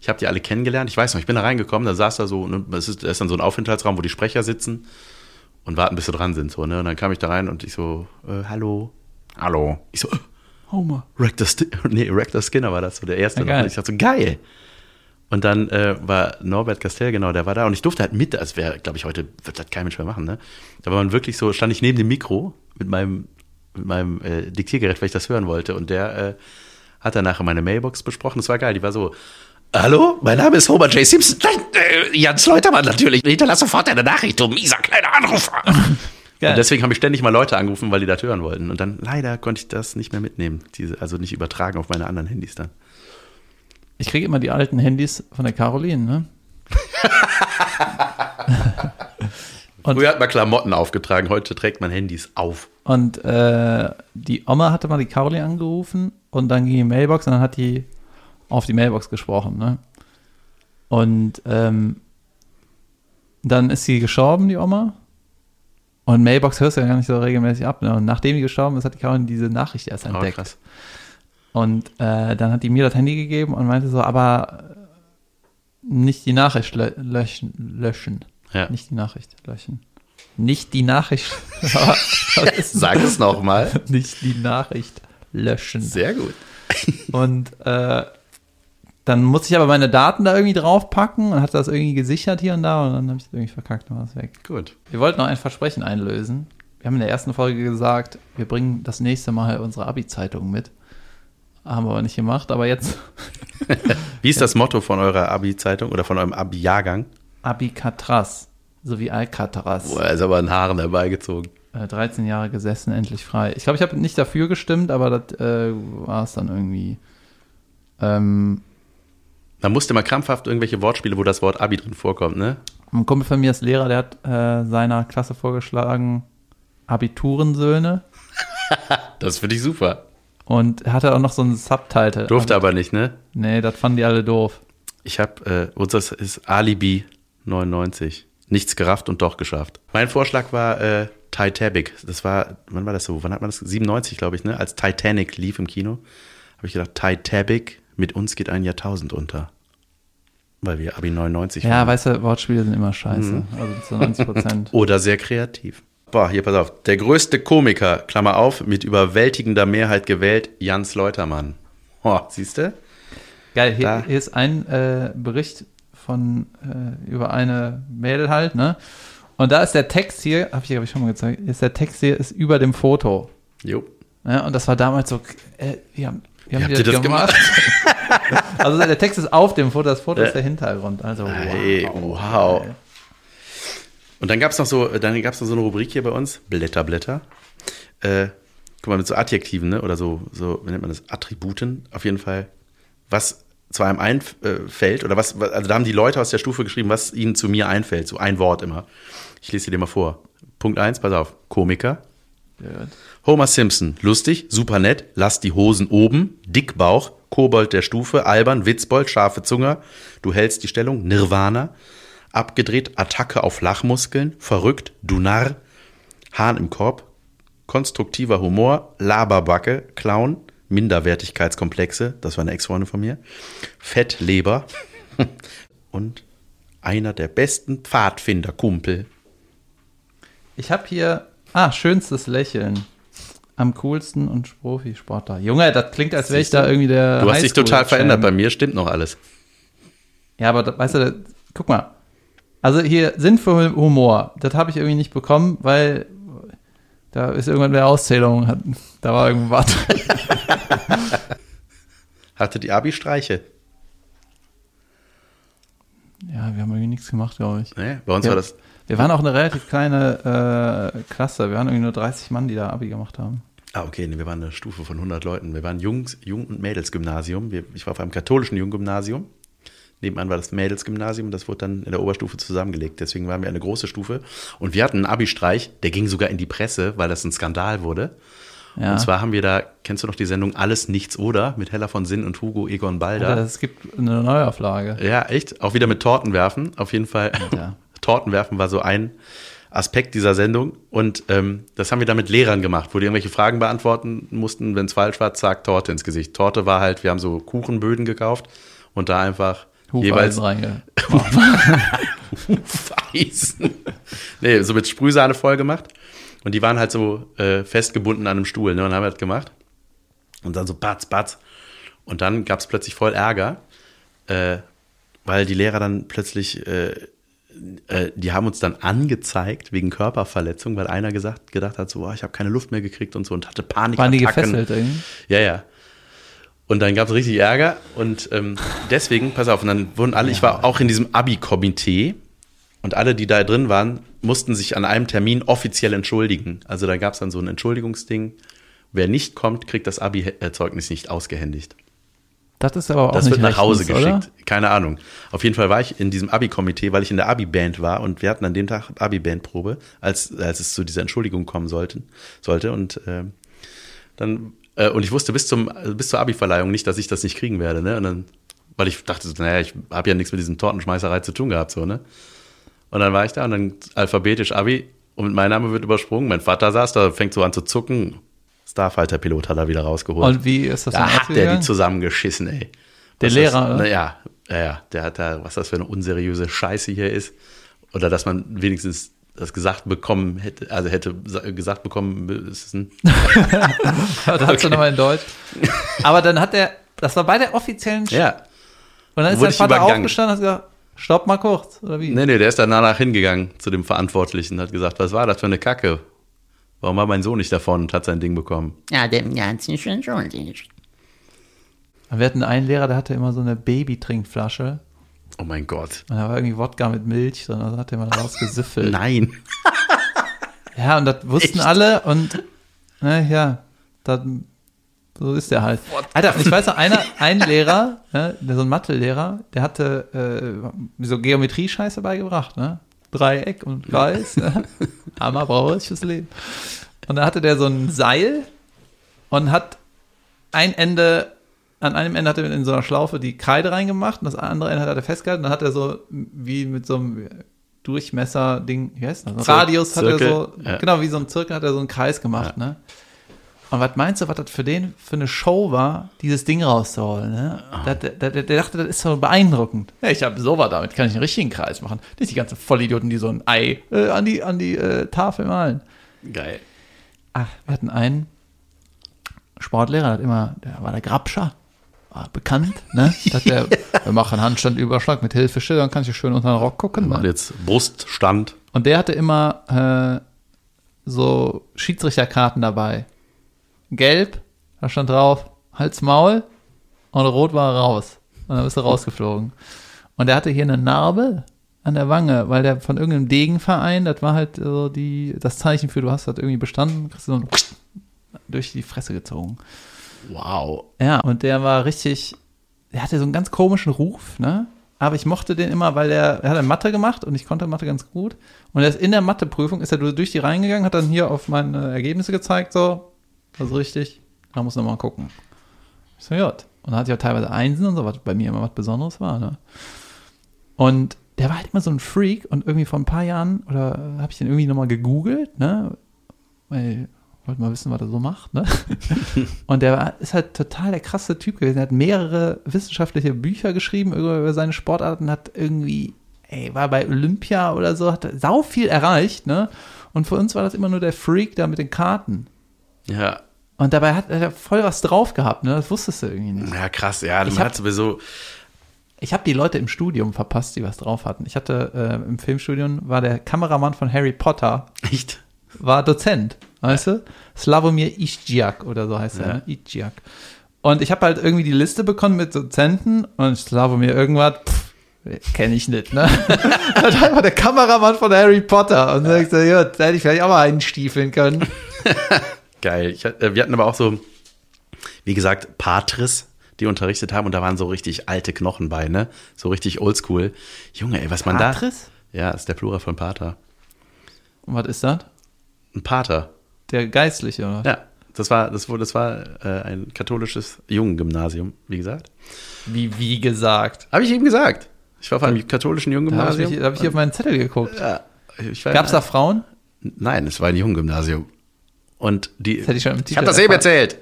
Ich habe die alle kennengelernt. Ich weiß noch, ich bin da reingekommen, da saß da so, da ist dann so ein Aufenthaltsraum, wo die Sprecher sitzen und warten, bis sie dran sind. So, ne? Und dann kam ich da rein und ich so, hallo. Ich so, Homer. Rector Skinner war das so, der erste. Ja, und ich dachte so, geil. Und dann war Norbert Gastel, genau, der war da. Und ich durfte halt mit, das wäre, glaube ich, heute wird das kein Mensch mehr machen. Ne? Da war man wirklich so, stand ich neben dem Mikro mit meinem Diktiergerät, weil ich das hören wollte. Und der hat dann nachher meine Mailbox besprochen. Das war geil. Die war so, hallo, mein Name ist Homer J. Simpson. Jens Leutermann natürlich. Hinterlass sofort deine Nachricht, du mieser kleiner Anrufer. Geil. Und deswegen habe ich ständig mal Leute angerufen, weil die das hören wollten. Und dann leider konnte ich das nicht mehr mitnehmen. Also nicht übertragen auf meine anderen Handys dann. Ich kriege immer die alten Handys von der Carolin, ne? Früher hat man Klamotten aufgetragen, heute trägt man Handys auf. Und die Oma hatte mal die Carolin angerufen und dann ging die Mailbox und dann hat die auf die Mailbox gesprochen. Ne? Und dann ist sie gestorben, die Oma. Und Mailbox hörst du ja gar nicht so regelmäßig ab. Ne? Und nachdem die gestorben ist, hat die Carolin diese Nachricht erst entdeckt. Krass. Und dann hat die mir das Handy gegeben und meinte so, aber nicht die Nachricht löschen. Ja. Nicht die Nachricht löschen. Nicht die Nachricht. Sag es nochmal. Nicht die Nachricht löschen. Sehr gut. Und dann musste ich aber meine Daten da irgendwie draufpacken und hatte das irgendwie gesichert hier und da und dann habe ich das irgendwie verkackt und war es weg. Gut. Wir wollten noch ein Versprechen einlösen. Wir haben in der ersten Folge gesagt, wir bringen das nächste Mal unsere Abi-Zeitung mit. Haben wir aber nicht gemacht, aber jetzt. Wie ist das Motto von eurer Abi-Zeitung oder von eurem Abi-Jahrgang? Abikatras, so wie Alcatraz. Boah, er ist aber an Haaren herbeigezogen. 13 Jahre gesessen, endlich frei. Ich glaube, ich habe nicht dafür gestimmt, aber das war es dann irgendwie. Man musste mal krampfhaft irgendwelche Wortspiele, wo das Wort Abi drin vorkommt, ne? Ein Kumpel von mir ist Lehrer, der hat seiner Klasse vorgeschlagen, Abiturensöhne. Das finde ich super. Und hatte auch noch so einen Subtitle. Durfte aber nicht, ne? Nee, das fanden die alle doof. Ich habe, das ist Alibi 99. Nichts gerafft und doch geschafft. Mein Vorschlag war Titanic. Das war, wann war das so? Wann hat man das? 97, glaube ich, ne? Als Titanic lief im Kino, habe ich gedacht, Titanic, mit uns geht ein Jahrtausend unter. Weil wir Abi 99 waren. Ja, weißt du, Wortspiele sind immer scheiße. Also zu 90%. Oder sehr kreativ. Boah, hier, pass auf. Der größte Komiker, Klammer auf, mit überwältigender Mehrheit gewählt, Jens Leutermann. Boah, siehst du? Geil, hier ist ein Bericht von über eine Mädel halt, ne? Und da ist der Text hier, habe ich glaube ich schon mal gezeigt, ist über dem Foto. Jo. Ja, und das war damals so, wie habt ihr das gemacht? Also der Text ist auf dem Foto, das Foto ist der Hintergrund. Also wow. Hey, wow. Geil. Und dann gab es noch so eine Rubrik hier bei uns, Blätter. Guck mal, mit so Adjektiven, ne? Oder so, wie nennt man das? Attributen, auf jeden Fall. Was zu einem einfällt, oder was, also da haben die Leute aus der Stufe geschrieben, was ihnen zu mir einfällt, so ein Wort immer. Ich lese dir mal vor. Punkt 1, pass auf, Komiker. Ja. Homer Simpson, lustig, super nett, lass die Hosen oben, Dickbauch, Kobold der Stufe, albern, Witzbold, scharfe Zunge, du hältst die Stellung, Nirvana. Abgedreht, Attacke auf Lachmuskeln, verrückt, Dunar, Hahn im Korb, konstruktiver Humor, Laberbacke, Clown, Minderwertigkeitskomplexe, das war eine Ex-Freundin von mir, Fettleber und einer der besten Pfadfinderkumpel. Ich habe hier, schönstes Lächeln. Am coolsten und Profisportler. Junge, das klingt, als wäre ich da irgendwie der. Du hast dich total verändert, bei mir stimmt noch alles. Ja, aber weißt du, guck mal. Also hier, Sinn für Humor, das habe ich irgendwie nicht bekommen, weil da ist irgendwann eine Auszählung, da war irgendwas. Hatte die Abi-Streiche? Ja, wir haben irgendwie nichts gemacht, glaube ich. Nee, bei uns war das... Wir waren auch eine relativ kleine Klasse. Wir waren irgendwie nur 30 Mann, die da Abi gemacht haben. Ah, okay. Nee, wir waren eine Stufe von 100 Leuten. Wir waren Jung- und Mädelsgymnasium. Ich war auf einem katholischen Junggymnasium. Nebenan war das Mädelsgymnasium. Das wurde dann in der Oberstufe zusammengelegt. Deswegen waren wir eine große Stufe. Und wir hatten einen Abi-Streich. Der ging sogar in die Presse, weil das ein Skandal wurde. Ja. Und zwar haben wir da, kennst du noch die Sendung Alles, Nichts, Oder? Mit Hella von Sinn und Hugo Egon Balder. Alter, es gibt eine Neuauflage. Ja, echt? Auch wieder mit Torten werfen. Auf jeden Fall. Ja. Torten werfen war so ein Aspekt dieser Sendung und das haben wir dann mit Lehrern gemacht, wo die irgendwelche Fragen beantworten mussten, wenn es falsch war, zack, Torte ins Gesicht. Torte war halt, wir haben so Kuchenböden gekauft und da einfach jeweils Hufeisen. Nee, so mit Sprühsahne voll gemacht und die waren halt so festgebunden an einem Stuhl, ne, und haben das gemacht und dann so batz und dann gab es plötzlich voll Ärger, weil die Lehrer dann plötzlich die haben uns dann angezeigt wegen Körperverletzung, weil einer gedacht hat, so, ich habe keine Luft mehr gekriegt und so und hatte Panikattacken. Waren die gefesselt irgendwie? Ja. Und dann gab es richtig Ärger und deswegen, pass auf, und dann wurden alle, ich war auch in diesem Abi-Komitee und alle, die da drin waren, mussten sich an einem Termin offiziell entschuldigen. Also da gab es dann so ein Entschuldigungsding, wer nicht kommt, kriegt das Abi-Zeugnis nicht ausgehändigt. Das ist aber auch das nicht wird nach Hause geschickt, oder? Keine Ahnung. Auf jeden Fall war ich in diesem Abi-Komitee, weil ich in der Abi-Band war und wir hatten an dem Tag Abi-Band-Probe, als es zu dieser Entschuldigung kommen sollte. Und ich wusste bis zur Abi-Verleihung nicht, dass ich das nicht kriegen werde, ne? Und dann, weil ich dachte, ich habe ja nichts mit diesem Tortenschmeißerei zu tun gehabt, so, ne? Und dann war ich da und dann alphabetisch Abi und mein Name wird übersprungen. Mein Vater saß da, fängt so an zu zucken. Starfighter-Pilot hat er wieder rausgeholt. Und wie ist das denn? Da hat der die zusammengeschissen, ey. Der Lehrer? Naja, der hat da, was das für eine unseriöse Scheiße hier ist. Oder dass man wenigstens das gesagt bekommen hätte, Das hast du nochmal in Deutsch. Aber dann hat der, das war bei der offiziellen Ja. Und dann ist sein Vater aufgestanden und hat gesagt, stopp mal kurz, oder wie? Nee, der ist dann danach hingegangen zu dem Verantwortlichen und hat gesagt, was war das für eine Kacke? Warum war mein Sohn nicht davon und hat sein Ding bekommen? Ja, dem ganzen schön schon. Wir hatten einen Lehrer, der hatte immer so eine Baby-Trinkflasche. Oh mein Gott. Und da war irgendwie Wodka mit Milch drin, also hat der mal rausgesüffelt. Nein. Ja, und das wussten alle und so ist der halt. Alter, ich weiß noch, ein Lehrer, so ein Mathelehrer, der hatte so Geometrie-Scheiße beigebracht, ne? Dreieck und Kreis. Ja. Hammer, brauche ich fürs Leben. Und da hatte der so ein Seil und hat an einem Ende hat er in so einer Schlaufe die Kreide reingemacht und das andere Ende hat er festgehalten. Dann hat er so wie mit so einem Durchmesser-Ding, wie heißt das? Radius Zirkel. Hat er so, genau wie so ein Zirkel hat er so einen Kreis gemacht, ne? Und was meinst du, was das für den für eine Show war, dieses Ding rauszuholen? Ne? Der dachte, das ist so beeindruckend. Ja, ich habe sowas, damit kann ich einen richtigen Kreis machen. Nicht die ganzen Vollidioten, die so ein Ei an die Tafel malen. Geil. Ach, wir hatten einen Sportlehrer, der war der Grabscher, war bekannt, ne? Wir machen Handstandüberschlag mit Hilfe Schilder, dann kannst du schön unter den Rock gucken. Macht jetzt Bruststand. Und der hatte immer so Schiedsrichterkarten dabei. Gelb, da stand drauf, Hals, Maul, und rot war er raus. Und dann bist du rausgeflogen. Und er hatte hier eine Narbe an der Wange, weil der von irgendeinem Degenverein, das war halt so das Zeichen für, du hast das irgendwie bestanden, kriegst du so einen durch die Fresse gezogen. Wow. Ja, und der hatte so einen ganz komischen Ruf, ne? Aber ich mochte den immer, weil er hat Mathe gemacht und ich konnte Mathe ganz gut. Und er ist in der Matheprüfung, ist er durch die reingegangen, hat dann hier auf meine Ergebnisse gezeigt, so, also richtig, da muss man mal gucken. Ich so, ja. Und da hatte ich auch teilweise Einsen und so, was bei mir immer was Besonderes war, ne? Und der war halt immer so ein Freak und irgendwie vor ein paar Jahren, oder habe ich den irgendwie nochmal gegoogelt, ne? Weil wollte mal wissen, was er so macht, ne? Und der ist halt total der krasse Typ gewesen. Er hat mehrere wissenschaftliche Bücher geschrieben über seine Sportarten, hat irgendwie, war bei Olympia oder so, hat sau viel erreicht, ne? Und für uns war das immer nur der Freak da mit den Karten. Ja. Und dabei hat er voll was drauf gehabt, ne? Das wusstest du irgendwie nicht. Ja, krass, ja, man hat sowieso... Ich habe die Leute im Studium verpasst, die was drauf hatten. Ich hatte im Filmstudium, war der Kameramann von Harry Potter. Echt? War Dozent, weißt du? Slavomir Ischiak oder so heißt er, ne? Ischiak. Und ich habe halt irgendwie die Liste bekommen mit Dozenten und Slavomir irgendwas, kenne ich nicht, ne? Das war der Kameramann von Harry Potter. Und dann so, ja, da hätte ich vielleicht auch mal einen stiefeln können. Geil. Wir hatten aber auch so, wie gesagt, Patris, die unterrichtet haben, und da waren so richtig alte Knochen bei, ne? So richtig oldschool. Junge, ey, was Patris? Man da... Patris? Ja, ist der Plural von Pater. Und was ist das? Ein Pater. Der Geistliche, oder? Ja, das war ein katholisches Jungengymnasium, wie gesagt. Wie gesagt? Habe ich eben gesagt. Ich war auf einem katholischen Jungengymnasium. Da habe ich auf meinen Zettel geguckt. Ja, gab es da Frauen? Nein, es war ein Jungengymnasium. Und die... Das hätte ich schon im Titel. Ich habe das eben erzählt.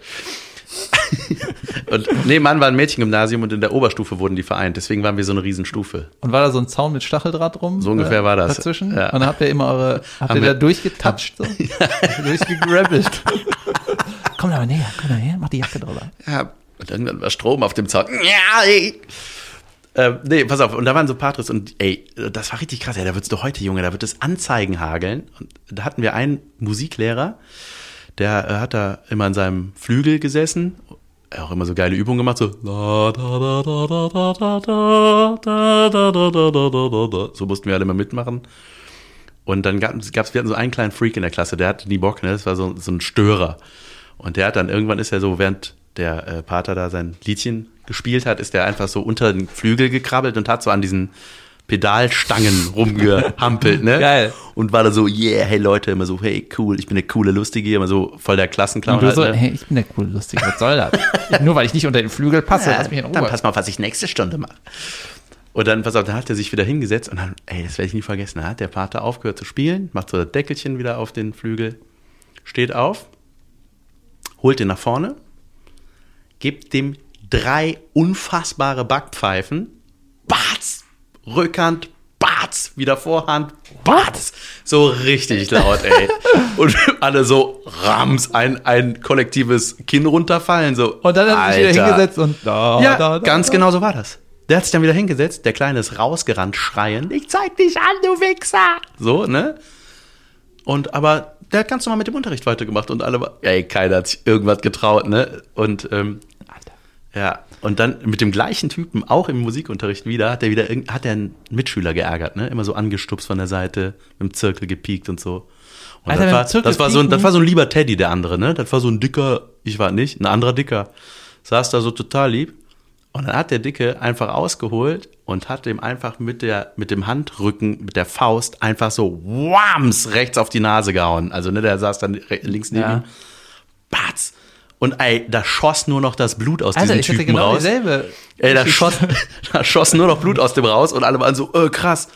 Und nebenan war ein Mädchengymnasium und in der Oberstufe wurden die vereint. Deswegen waren wir so eine Riesenstufe. Und war da so ein Zaun mit Stacheldraht rum? So ungefähr war das. Dazwischen? Ja. Und dann habt ihr immer eure... Habt ihr da durchgetatscht? So? Durchgegrabbelt? Komm da mal näher, komm da her, mach die Jacke drüber. Ja, und irgendwann war Strom auf dem Zaun. Nee, pass auf. Und da waren so Patris und das war richtig krass. Ja, da würdest du heute, Junge, da wird es Anzeigen hageln. Und da hatten wir einen Musiklehrer, der hat da immer in seinem Flügel gesessen, auch immer so geile Übungen gemacht, so so mussten wir alle immer mitmachen. Und dann wir hatten so einen kleinen Freak in der Klasse, der hatte nie Bock, ne? Das war so ein Störer. Und der hat dann, irgendwann ist er so, während der Pater da sein Liedchen gespielt hat, ist der einfach so unter den Flügel gekrabbelt und hat so an diesen Pedalstangen rumgehampelt, ne? Geil. Und war da so, yeah, hey Leute, immer so, hey, cool, ich bin der coole Lustige, immer so voll der Klassenclown. Und du halt, so, ne? Hey, ich bin der coole Lustige, was soll das? Nur weil ich nicht unter den Flügel passe, lass mich in Ruhe. Dann pass mal auf, was ich nächste Stunde mache. Und dann, pass auf, dann hat er sich wieder hingesetzt und dann, das werde ich nie vergessen, dann hat der Pater aufgehört zu spielen, macht so das Deckelchen wieder auf den Flügel, steht auf, holt den nach vorne, gibt dem 3 unfassbare Backpfeifen, batz! Rückhand, batz, wieder Vorhand, batz. So richtig laut, ey. Und alle so rams, ein kollektives Kinn runterfallen. So, und dann hat er sich wieder hingesetzt und ganz genau so war das. Der hat sich dann wieder hingesetzt, der Kleine ist rausgerannt, schreiend, ich zeig dich an, du Wichser. So, ne? Und aber der hat ganz normal mit dem Unterricht weitergemacht und alle war, keiner hat sich irgendwas getraut, ne? Und, ja. Und dann mit dem gleichen Typen, auch im Musikunterricht wieder, hat er einen Mitschüler geärgert, ne? Immer so angestupst von der Seite, mit dem Zirkel gepiekt und so. Und Alter, das war so ein lieber Teddy, der andere, ne? Das war so ein dicker, ich war nicht, ein anderer Dicker. Saß da so total lieb. Und dann hat der Dicke einfach ausgeholt und hat dem einfach mit dem Handrücken, mit der Faust einfach so wams rechts auf die Nase gehauen. Also, ne, der saß dann links neben ihm. Batz! Und da schoss nur noch das Blut aus diesem Typen raus. Dieselbe. Da schoss nur noch Blut aus dem raus und alle waren so, krass.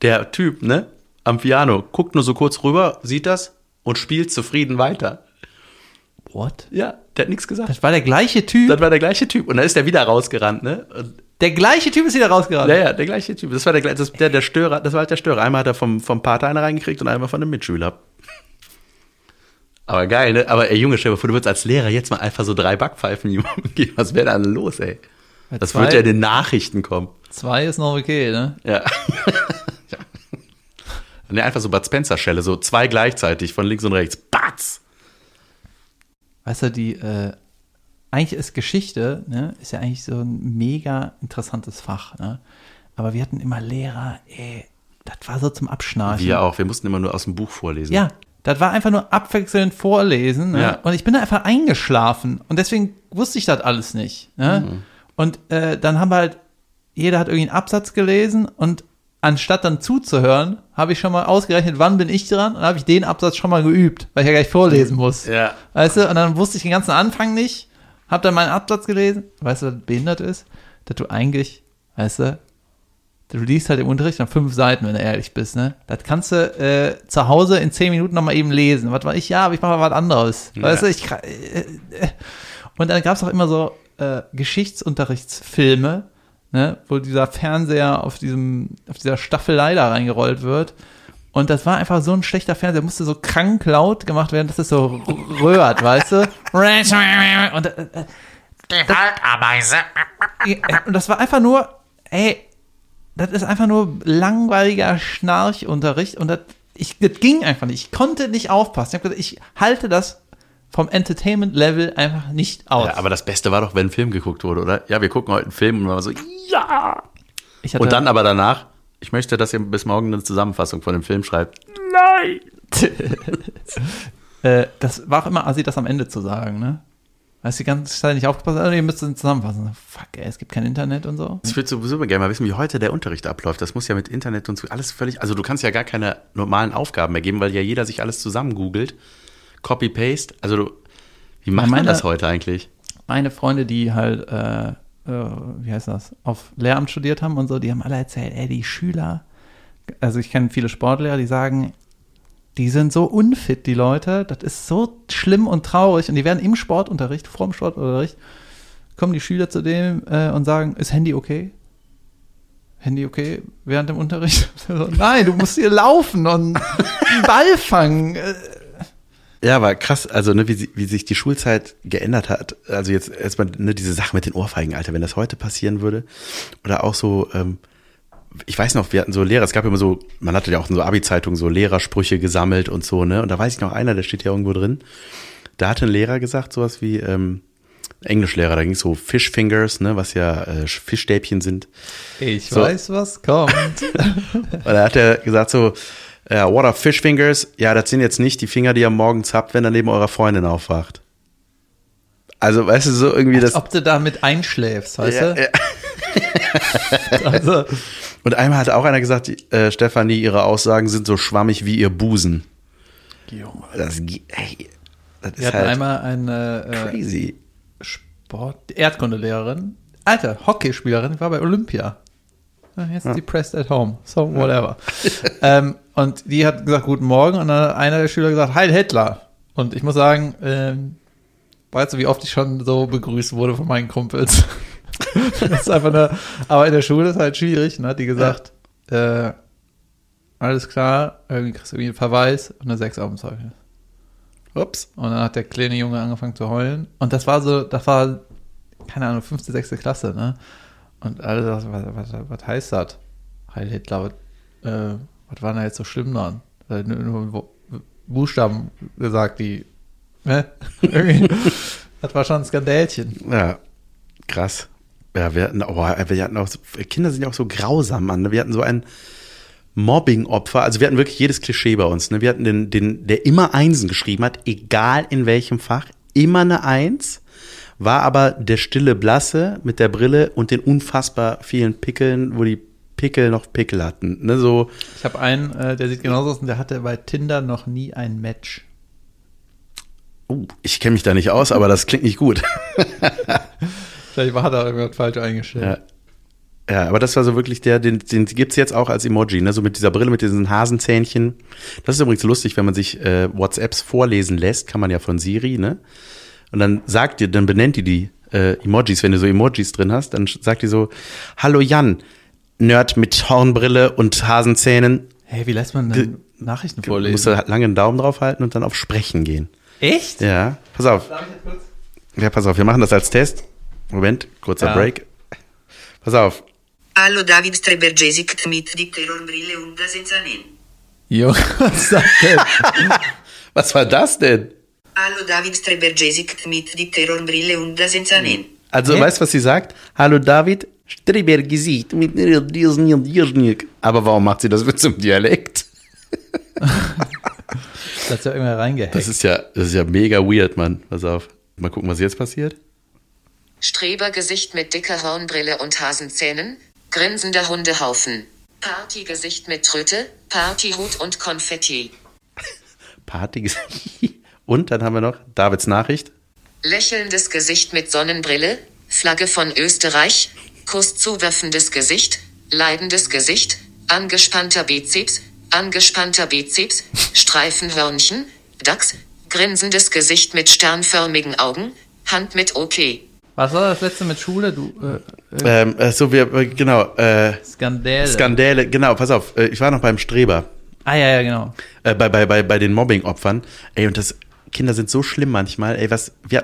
Der Typ, ne, am Piano, guckt nur so kurz rüber, sieht das und spielt zufrieden weiter. What? Ja, der hat nichts gesagt. Das war der gleiche Typ. Und dann ist der wieder rausgerannt, ne? Und der gleiche Typ ist wieder rausgerannt? Ja, der gleiche Typ. Das war der Störer, das war halt der Störer. Einmal hat er vom Pater einen reingekriegt und einmal von einem Mitschüler. Aber geil, ne? Aber ey, Junge, stell dir mal vor, du würdest als Lehrer jetzt mal einfach so 3 Backpfeifen jemandem geben. Was wäre da denn los, ey? Das wird ja in den Nachrichten kommen. 2 ist noch okay, ne? Ja. Ja. Ne, einfach so Bud Spencer-Schelle, so 2 gleichzeitig, von links und rechts. Batz! Weißt du, eigentlich ist Geschichte, ne, ist ja eigentlich so ein mega interessantes Fach, ne? Aber wir hatten immer Lehrer, das war so zum Abschnarchen. Wir auch, wir mussten immer nur aus dem Buch vorlesen. Ja. Das war einfach nur abwechselnd vorlesen, ne? Ja. Und ich bin da einfach eingeschlafen und deswegen wusste ich das alles nicht, ne? Mhm. Und dann haben wir halt, jeder hat irgendwie einen Absatz gelesen und anstatt dann zuzuhören, habe ich schon mal ausgerechnet, wann bin ich dran und habe ich den Absatz schon mal geübt, weil ich ja gleich vorlesen muss, ja. Weißt du? Und dann wusste ich den ganzen Anfang nicht, habe dann meinen Absatz gelesen. Weißt du, was behindert ist? Dass du eigentlich, weißt du, Du liest halt im Unterricht dann 5 Seiten, wenn du ehrlich bist, ne? Das kannst du zu Hause in 10 Minuten nochmal eben lesen. Was war ich? Ja, aber ich mache mal was anderes. Ja. Weißt du, und dann gab es auch immer so Geschichtsunterrichtsfilme, ne? Wo dieser Fernseher auf dieser Staffelei da reingerollt wird. Und das war einfach so ein schlechter Fernseher, musste so krank laut gemacht werden, dass es so röhrt, weißt du? Und das war einfach nur, ey, das ist einfach nur langweiliger Schnarchunterricht und das ging einfach nicht. Ich konnte nicht aufpassen. Ich habe gesagt, ich halte das vom Entertainment-Level einfach nicht aus. Ja, aber das Beste war doch, wenn ein Film geguckt wurde, oder? Ja, wir gucken heute einen Film und man war so, ja! Und dann aber danach... Ich möchte, dass ihr bis morgen eine Zusammenfassung von dem Film schreibt. Nein! Das war auch immer assi, das am Ende zu sagen, ne? Weißt du, die ganze Zeit nicht aufgepasst, also ihr müsst es zusammenfassen. Fuck, ey, es gibt kein Internet und so. Ich würde super gerne mal wissen, wie heute der Unterricht abläuft. Das muss ja mit Internet und so alles völlig... Also du kannst ja gar keine normalen Aufgaben mehr geben, weil ja jeder sich alles zusammen googelt. Copy-Paste. Also wie macht man das heute eigentlich? Meine Freunde, die halt... wie heißt das, auf Lehramt studiert haben und so, die haben alle erzählt, ey, die Schüler, also ich kenne viele Sportlehrer, die sagen, die sind so unfit, die Leute, das ist so schlimm und traurig und die werden im Sportunterricht, vorm Sportunterricht, kommen die Schüler zu dem und sagen, ist Handy okay? Handy okay während dem Unterricht? Nein, du musst hier laufen und einen Ball fangen. Ja, aber krass, also ne, wie sich die Schulzeit geändert hat. Also jetzt erstmal ne, diese Sache mit den Ohrfeigen, Alter, wenn das heute passieren würde. Oder auch so, ich weiß noch, wir hatten so Lehrer, es gab immer so, man hatte ja auch in so Abi-Zeitungen so Lehrersprüche gesammelt und so, ne? Und da weiß ich noch einer, der steht hier irgendwo drin, da hatte ein Lehrer gesagt, sowas wie, Englischlehrer, da ging es so Fishfingers, ne, was ja Fischstäbchen sind. Ich so. Weiß, was kommt. Und da hat er gesagt so, ja, what are fish fingers? Ja, das sind jetzt nicht die Finger, die ihr morgen zappt, wenn ihr neben eurer Freundin aufwacht. Also, weißt du, so irgendwie das... Als ob du damit einschläfst, weißt du? Ja. Also. Und einmal hat auch einer gesagt, Stefanie, ihre Aussagen sind so schwammig wie ihr Busen. Junge. Das ist halt einmal eine... crazy. Erdkundelehrerin. Alter, Hockeyspielerin, war bei Olympia. Jetzt depressed at home, so whatever. Ja. Und die hat gesagt, guten Morgen. Und dann hat einer der Schüler gesagt, Heil Hitler. Und ich muss sagen, weißt du, wie oft ich schon so begrüßt wurde von meinen Kumpels. Das ist einfach eine, aber in der Schule ist halt schwierig. Und hat die gesagt, alles klar, irgendwie kriegst du irgendwie einen Verweis und eine 6 auf dem Zeugnis. Ups. Und dann hat der kleine Junge angefangen zu heulen. Und das war, keine Ahnung, 5., 6. Klasse, ne? Und alle sagten, was heißt das? Heil Hitler, was war da jetzt so schlimm dran? Nur Buchstaben gesagt, die, ne? Das war schon ein Skandälchen. Ja, krass. Ja, wir hatten auch, so, Kinder sind ja auch so grausam, Mann. Ne? Wir hatten so ein Mobbing-Opfer, also wir hatten wirklich jedes Klischee bei uns. Ne? Wir hatten den, der immer Einsen geschrieben hat, egal in welchem Fach, immer eine Eins. War aber der stille Blasse mit der Brille und den unfassbar vielen Pickeln, wo die Pickel noch Pickel hatten. Ne, so. Ich habe einen, der sieht genauso aus und der hatte bei Tinder noch nie ein Match. Oh, ich kenne mich da nicht aus, aber das klingt nicht gut. Vielleicht war da irgendwas falsch eingestellt. Ja, aber das war so wirklich der, den gibt es jetzt auch als Emoji, ne? So mit dieser Brille, mit diesen Hasenzähnchen. Das ist übrigens lustig, wenn man sich WhatsApps vorlesen lässt, kann man ja von Siri, ne? Und dann sagt dir, dann benennt die Emojis, wenn du so Emojis drin hast, dann sagt die so, hallo Jan, Nerd mit Hornbrille und Hasenzähnen. Hey, wie lässt man denn Nachrichten vorlesen? Musst du halt lange einen Daumen drauf halten und dann auf Sprechen gehen. Echt? Ja, pass auf. Darf ich jetzt kurz? Ja, pass auf, wir machen das als Test. Moment, kurzer Break. Pass auf. Hallo David Strebergesik mit dicker Hornbrille und Hasenzähnen. Jo, was sagt denn? Was war das denn? Hallo David Strebergesik mit dicker Hornbrille und Hasenzähnen. Also, weißt du, was sie sagt? Hallo David Strebergesik mit Hasenzähnen. Aber warum macht sie das mit so einem Dialekt? Das hat ja irgendwann reingehackt. Das ist ja mega weird, Mann. Pass auf. Mal gucken, was jetzt passiert. Strebergesicht mit dicker Hornbrille und Hasenzähnen. Grinsender Hundehaufen. Partygesicht mit Tröte, Partyhut und Konfetti. Partygesicht... Und dann haben wir noch Davids Nachricht. Lächelndes Gesicht mit Sonnenbrille, Flagge von Österreich, kusszuwerfendes Gesicht, Leidendes Gesicht, angespannter Bizeps, Streifenhörnchen, Dachs, grinsendes Gesicht mit sternförmigen Augen, Hand mit OK. Was war das letzte mit Schule? Skandale. Skandale, genau, pass auf, ich war noch beim Streber. Ah, ja, genau. Bei den Mobbing-Opfern. Ey, und das, Kinder sind so schlimm manchmal. Ey, wir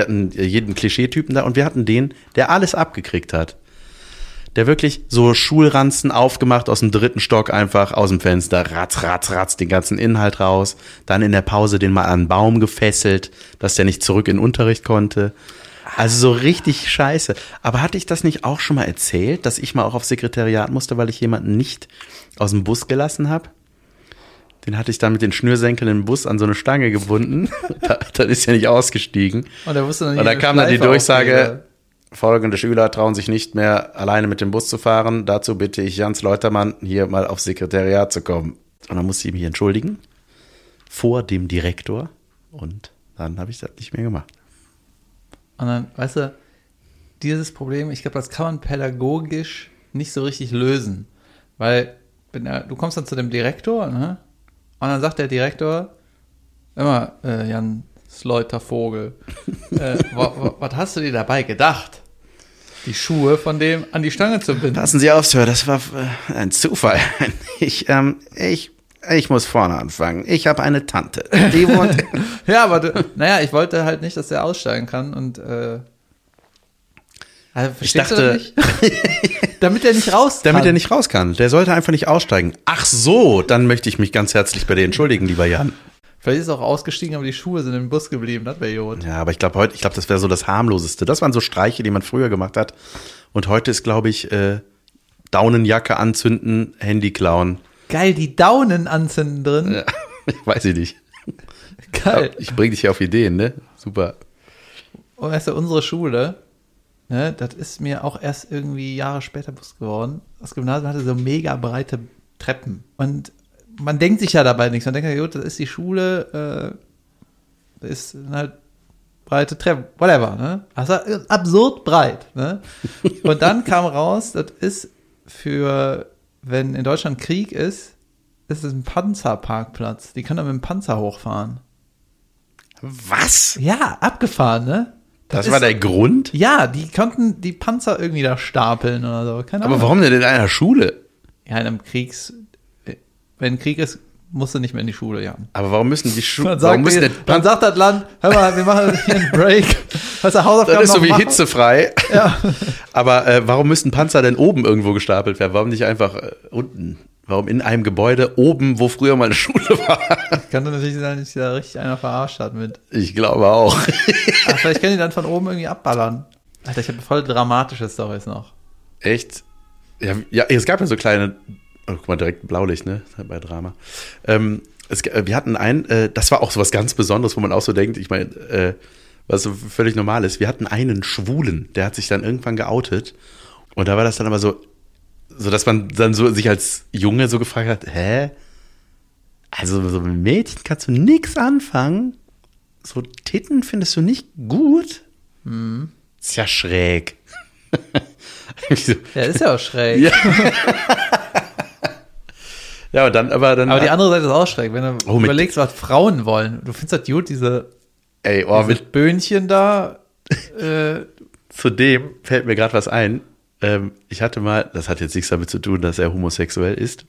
hatten jeden Klischeetypen da und wir hatten den, der alles abgekriegt hat. Der wirklich so Schulranzen aufgemacht aus dem 3. Stock einfach aus dem Fenster, ratz, den ganzen Inhalt raus. Dann in der Pause den mal an einen Baum gefesselt, dass der nicht zurück in den Unterricht konnte. Also so richtig scheiße. Aber hatte ich das nicht auch schon mal erzählt, dass ich mal auch aufs Sekretariat musste, weil ich jemanden nicht aus dem Bus gelassen habe? Den hatte ich dann mit den Schnürsenkeln im Bus an so eine Stange gebunden. Dann ist er nicht ausgestiegen. Und da wusste dann nicht, und da kam dann die Durchsage: Folgende Schüler trauen sich nicht mehr, alleine mit dem Bus zu fahren. Dazu bitte ich Jens Leutermann, hier mal aufs Sekretariat zu kommen. Und dann musste ich mich entschuldigen vor dem Direktor. Und dann habe ich das nicht mehr gemacht. Und dann, weißt du, dieses Problem, ich glaube, das kann man pädagogisch nicht so richtig lösen. Weil, du kommst dann zu dem Direktor, ne? Und dann sagt der Direktor immer, Jan Sleutervogel, was hast du dir dabei gedacht, die Schuhe von dem an die Stange zu binden? Passen Sie auf, Sir, das war ein Zufall. Ich muss vorne anfangen. Ich habe eine Tante. Die wohnt. Ja, aber ich wollte halt nicht, dass der aussteigen kann und verstehst du nicht? Damit er nicht raus kann. Damit er nicht raus kann. Der sollte einfach nicht aussteigen. Ach so, dann möchte ich mich ganz herzlich bei dir entschuldigen, lieber Jan. Vielleicht ist er auch ausgestiegen, aber die Schuhe sind im Bus geblieben. Das wäre Idiot. Ja, aber ich glaube, das wäre so das harmloseste. Das waren so Streiche, die man früher gemacht hat. Und heute ist, glaube ich, Daunenjacke anzünden, Handy klauen. Geil, die Daunen anzünden drin. Ja, ich weiß ich nicht. Geil. Ich bring dich ja auf Ideen, ne? Super. Und weißt du, unsere Schule, ne, das ist mir auch erst irgendwie Jahre später bewusst geworden. Das Gymnasium hatte so mega breite Treppen. Und man denkt sich ja dabei nichts. Man denkt ja, gut, das ist die Schule, das ist halt breite Treppen, whatever, ne? Also absurd breit, ne? Und dann kam raus, das ist für, wenn in Deutschland Krieg ist, ist es ein Panzerparkplatz. Die können dann mit dem Panzer hochfahren. Was? Ja, abgefahren, ne? Das war der Grund? Ja, die konnten die Panzer irgendwie da stapeln oder so. Keine Ahnung. Aber warum denn in einer Schule? Ja, in einem wenn Krieg ist, musst du nicht mehr in die Schule, ja. Aber warum müssen die Schulen... Dann sagt das Land, hör mal, wir machen hier einen Break. Das ist so wie machen? Hitzefrei. Ja. Aber warum müssen Panzer denn oben irgendwo gestapelt werden? Warum nicht einfach unten? Warum in einem Gebäude oben, wo früher mal eine Schule war? Das kann doch natürlich sein, dass da richtig einer verarscht hat mit. Ich glaube auch. Ach, vielleicht können die dann von oben irgendwie abballern. Alter, ich habe voll dramatische Storys noch. Echt? Ja, es gab ja so kleine... Oh, guck mal, direkt Blaulicht, ne? Bei Drama. Wir hatten einen, das war auch so was ganz Besonderes, wo man auch so denkt, ich meine, was so völlig normal ist. Wir hatten einen Schwulen, der hat sich dann irgendwann geoutet. Und da war das dann aber so dass man dann so sich als Junge so gefragt hat, hä? Also so mit Mädchen kannst du nichts anfangen? So Titten findest du nicht gut? Hm. Ist ja schräg. Ja, ist ja auch schräg. Ja. Ja, und dann, aber die andere Seite ist auch schräg, wenn du überlegst, was Frauen wollen. Du findest das gut, diese Böhnchen da. Zudem fällt mir gerade was ein. Ich hatte mal, das hat jetzt nichts damit zu tun, dass er homosexuell ist,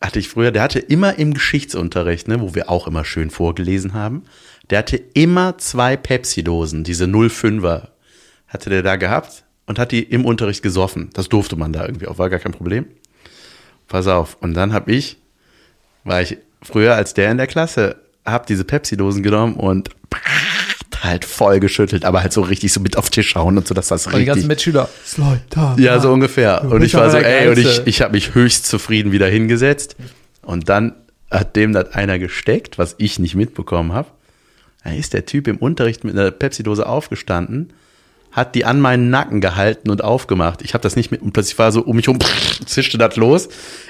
hatte ich früher, der hatte immer im Geschichtsunterricht, ne, wo wir auch immer schön vorgelesen haben, der hatte immer 2 Pepsi-Dosen, diese 0,5er, hatte der da gehabt und hat die im Unterricht gesoffen. Das durfte man da irgendwie auch, war gar kein Problem. Pass auf. Und dann war ich früher als der in der Klasse, hab diese Pepsi-Dosen genommen und halt voll geschüttelt, aber halt so richtig so mit auf den Tisch hauen und so, dass das richtig... Die ganzen Mitschüler, Sleutermann. Ja, so ungefähr. Und ich war so, ey, und ich hab mich höchst zufrieden wieder hingesetzt. Und dann hat dem das einer gesteckt, was ich nicht mitbekommen habe. Da ist der Typ im Unterricht mit einer Pepsi-Dose aufgestanden, hat die an meinen Nacken gehalten und aufgemacht. Ich habe das nicht mit und plötzlich war so um mich rum, zischte das los.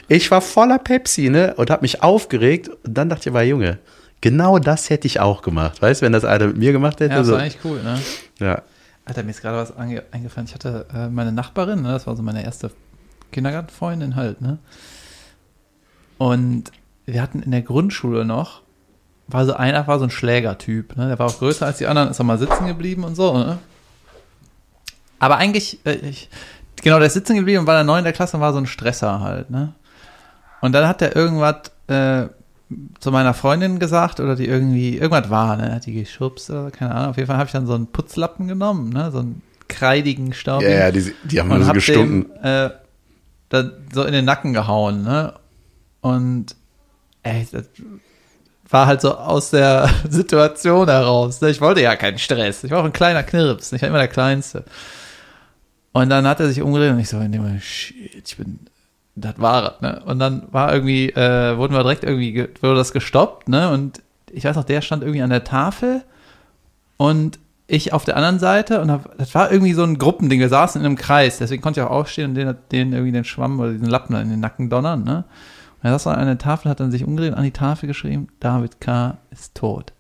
Ich war voller Pepsi, ne, und habe mich aufgeregt und dann dachte ich, war Junge, genau das hätte ich auch gemacht. Weißt du, wenn das einer mit mir gemacht hätte? Ja, das war eigentlich cool, ne? Ja. Alter, mir ist gerade was eingefallen. Ich hatte meine Nachbarin, ne, das war so meine erste Kindergartenfreundin halt, ne? Und wir hatten in der Grundschule noch, war so einer, war so ein Schlägertyp, ne? Der war auch größer als die anderen, ist auch mal sitzen geblieben und so, ne? Aber eigentlich, der ist sitzen geblieben und war dann neu in der Klasse und war so ein Stresser halt, ne? Und dann hat der irgendwas zu meiner Freundin gesagt oder die irgendwie, irgendwas war, ne? Hat die geschubst oder keine Ahnung. Auf jeden Fall habe ich dann so einen Putzlappen genommen, ne? So einen kreidigen Staub. Ja, ja, die haben nur so gestunken. Und hab dem da so in den Nacken gehauen, ne? Und das war halt so aus der Situation heraus. Ich wollte ja keinen Stress. Ich war auch ein kleiner Knirps. Ich war immer der Kleinste. Und dann hat er sich umgedreht und ich so, shit, das war es, ne? Und dann war irgendwie, wurden wir direkt irgendwie, wurde das gestoppt, ne? Und ich weiß noch, der stand irgendwie an der Tafel und ich auf der anderen Seite und das war irgendwie so ein Gruppending. Wir saßen in einem Kreis, deswegen konnte ich auch aufstehen und den irgendwie den Schwamm oder diesen Lappen in den Nacken donnern, ne? Und er saß an der Tafel, hat dann sich umgedreht und an die Tafel geschrieben, David K. ist tot.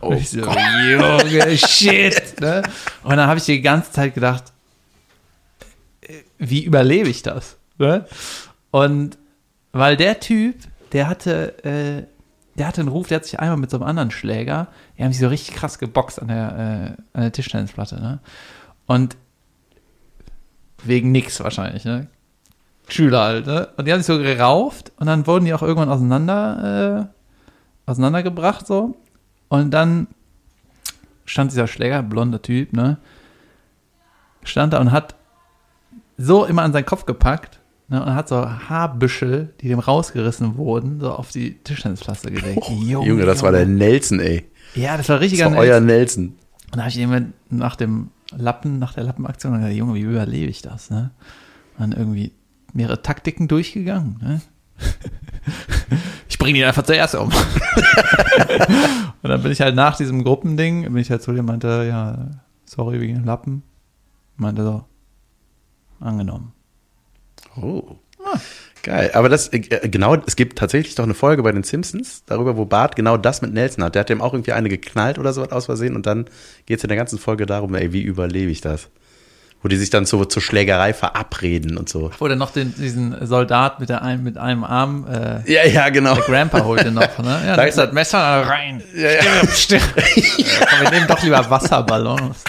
Oh, und ich so, Junge, shit, ne? Und dann habe ich die ganze Zeit gedacht, wie überlebe ich das, ne? Und weil der Typ, der hatte einen Ruf, der hat sich einmal mit so einem anderen Schläger, die haben sich so richtig krass geboxt an der Tischtennisplatte, ne? Und wegen nix wahrscheinlich, ne? Schüler halt, ne? Und die haben sich so gerauft und dann wurden die auch irgendwann auseinandergebracht, so. Und dann stand dieser Schläger, blonder Typ, ne? Stand da und hat so immer an seinen Kopf gepackt, ne, und hat so Haarbüschel, die dem rausgerissen wurden, so auf die Tischtennisplatte gelegt. Oh, Junge, das war der Nelson, ey. Ja, das war richtig. Das war euer Nelson. Und da habe ich immer nach der Lappenaktion gesagt, Junge, wie überlebe ich das, ne? Und dann irgendwie mehrere Taktiken durchgegangen, ne? Ich bringe ihn einfach zuerst um. Und dann bin ich halt nach diesem Gruppending, bin ich halt zu dir und meinte, ja, sorry wegen dem Lappen. Und meinte so, angenommen. Oh, geil. Aber das, genau, es gibt tatsächlich doch eine Folge bei den Simpsons darüber, wo Bart genau das mit Nelson hat. Der hat dem auch irgendwie eine geknallt oder sowas aus Versehen und dann geht es in der ganzen Folge darum, ey, wie überlebe ich das? Wo die sich dann so zur Schlägerei verabreden und so. Oder noch diesen Soldat mit einem Arm. Ja, genau. Der Grandpa holt den noch, ne? Ja, da ist das Messer rein. Ja. Stimmt. Ja. Komm, wir nehmen doch lieber Wasserballons.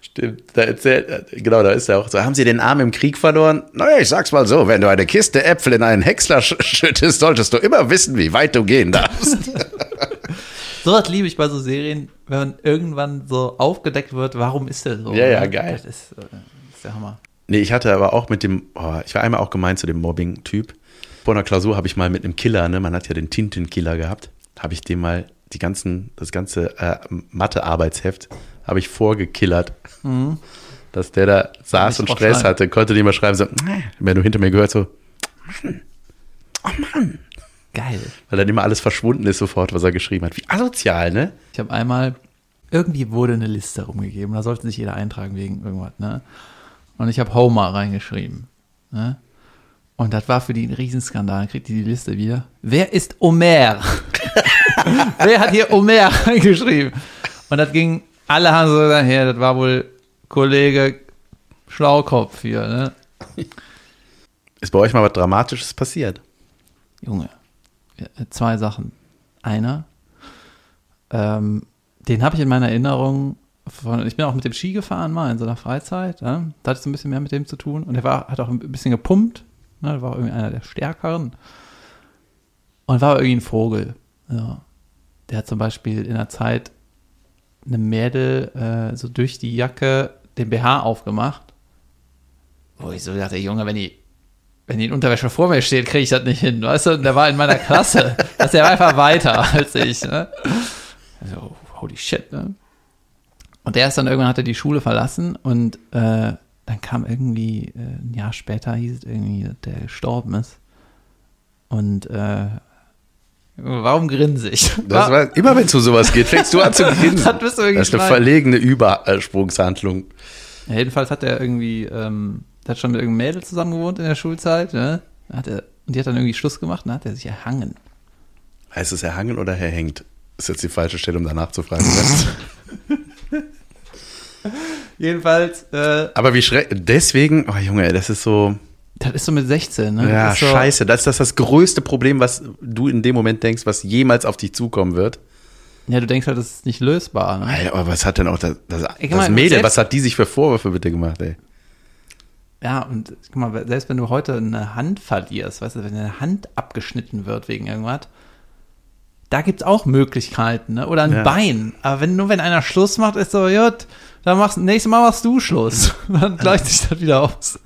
Stimmt, da ist er auch so. Haben Sie den Arm im Krieg verloren? Naja, ich sag's mal so, wenn du eine Kiste Äpfel in einen Häcksler schüttest, solltest du immer wissen, wie weit du gehen darfst. So was liebe ich bei so Serien, wenn man irgendwann so aufgedeckt wird, warum ist der so? Ja, ja, geil. Das ist der Hammer. Nee, ich hatte aber auch ich war einmal auch gemein zu dem Mobbing-Typ. Vor einer Klausur habe ich mal mit einem Killer, ne, man hat ja den Tintenkiller gehabt, habe ich dem mal das ganze Mathe-Arbeitsheft habe ich vorgekillert, dass der da saß und Stress hatte, konnte nicht mal schreiben, so, wenn du hinter mir gehört, so, Mann, oh Mann. Geil. Weil dann immer alles verschwunden ist sofort, was er geschrieben hat. Wie asozial, ne? Ich habe einmal, irgendwie wurde eine Liste rumgegeben, da sollte sich jeder eintragen wegen irgendwas, ne? Und ich habe Homer reingeschrieben, ne? Und das war für die ein Riesenskandal. Dann kriegt die Liste wieder. Wer ist Homer? Wer hat hier Homer reingeschrieben? Und das ging, alle haben so gesagt, hey, das war wohl Kollege Schlaukopf hier, ne? Ist bei euch mal was Dramatisches passiert? Junge, zwei Sachen. Einer, den habe ich in meiner Erinnerung ich bin auch mit dem Ski gefahren mal in so einer Freizeit, ne? Da hatte ich so ein bisschen mehr mit dem zu tun und der hat auch ein bisschen gepumpt, ne? Der war irgendwie einer der Stärkeren und war irgendwie ein Vogel. Ja. Der hat zum Beispiel in der Zeit eine Mädel so durch die Jacke den BH aufgemacht. Wo ich so dachte, Junge, wenn die in Unterwäsche vor mir steht, kriege ich das nicht hin, weißt du? Und der war in meiner Klasse. Der war einfach weiter als ich, ne? Also, holy shit, ne? Und der ist dann irgendwann, hat er die Schule verlassen und dann kam irgendwie ein Jahr später, hieß es irgendwie, dass der gestorben ist. Und warum grinse ich? Das war, immer wenn es um sowas geht, fängst du an zu grinsen. Das ist eine verlegene Übersprungshandlung. Ja, jedenfalls hat er irgendwie, der hat schon mit irgendeinem Mädel zusammen gewohnt in der Schulzeit, ne? Und die hat dann irgendwie Schluss gemacht und dann hat er sich erhangen. Heißt es erhangen oder erhängt? Ist jetzt die falsche Stelle, um danach zu fragen. Jedenfalls. Aber wie schrecklich. Deswegen, oh Junge, das ist so. Das ist so mit 16, ne? Ja, das so scheiße. Das ist das größte Problem, was du in dem Moment denkst, was jemals auf dich zukommen wird. Ja, du denkst halt, das ist nicht lösbar. Ne? Alter, aber was hat denn auch das Mädel, was hat die sich für Vorwürfe bitte gemacht, ey? Ja, und guck mal, selbst wenn du heute eine Hand verlierst, weißt du, wenn eine Hand abgeschnitten wird wegen irgendwas, da gibt's auch Möglichkeiten, ne? Oder ein Bein. Aber wenn einer Schluss macht, ist so, jut, dann nächstes Mal machst du Schluss. Dann gleicht sich das wieder aus.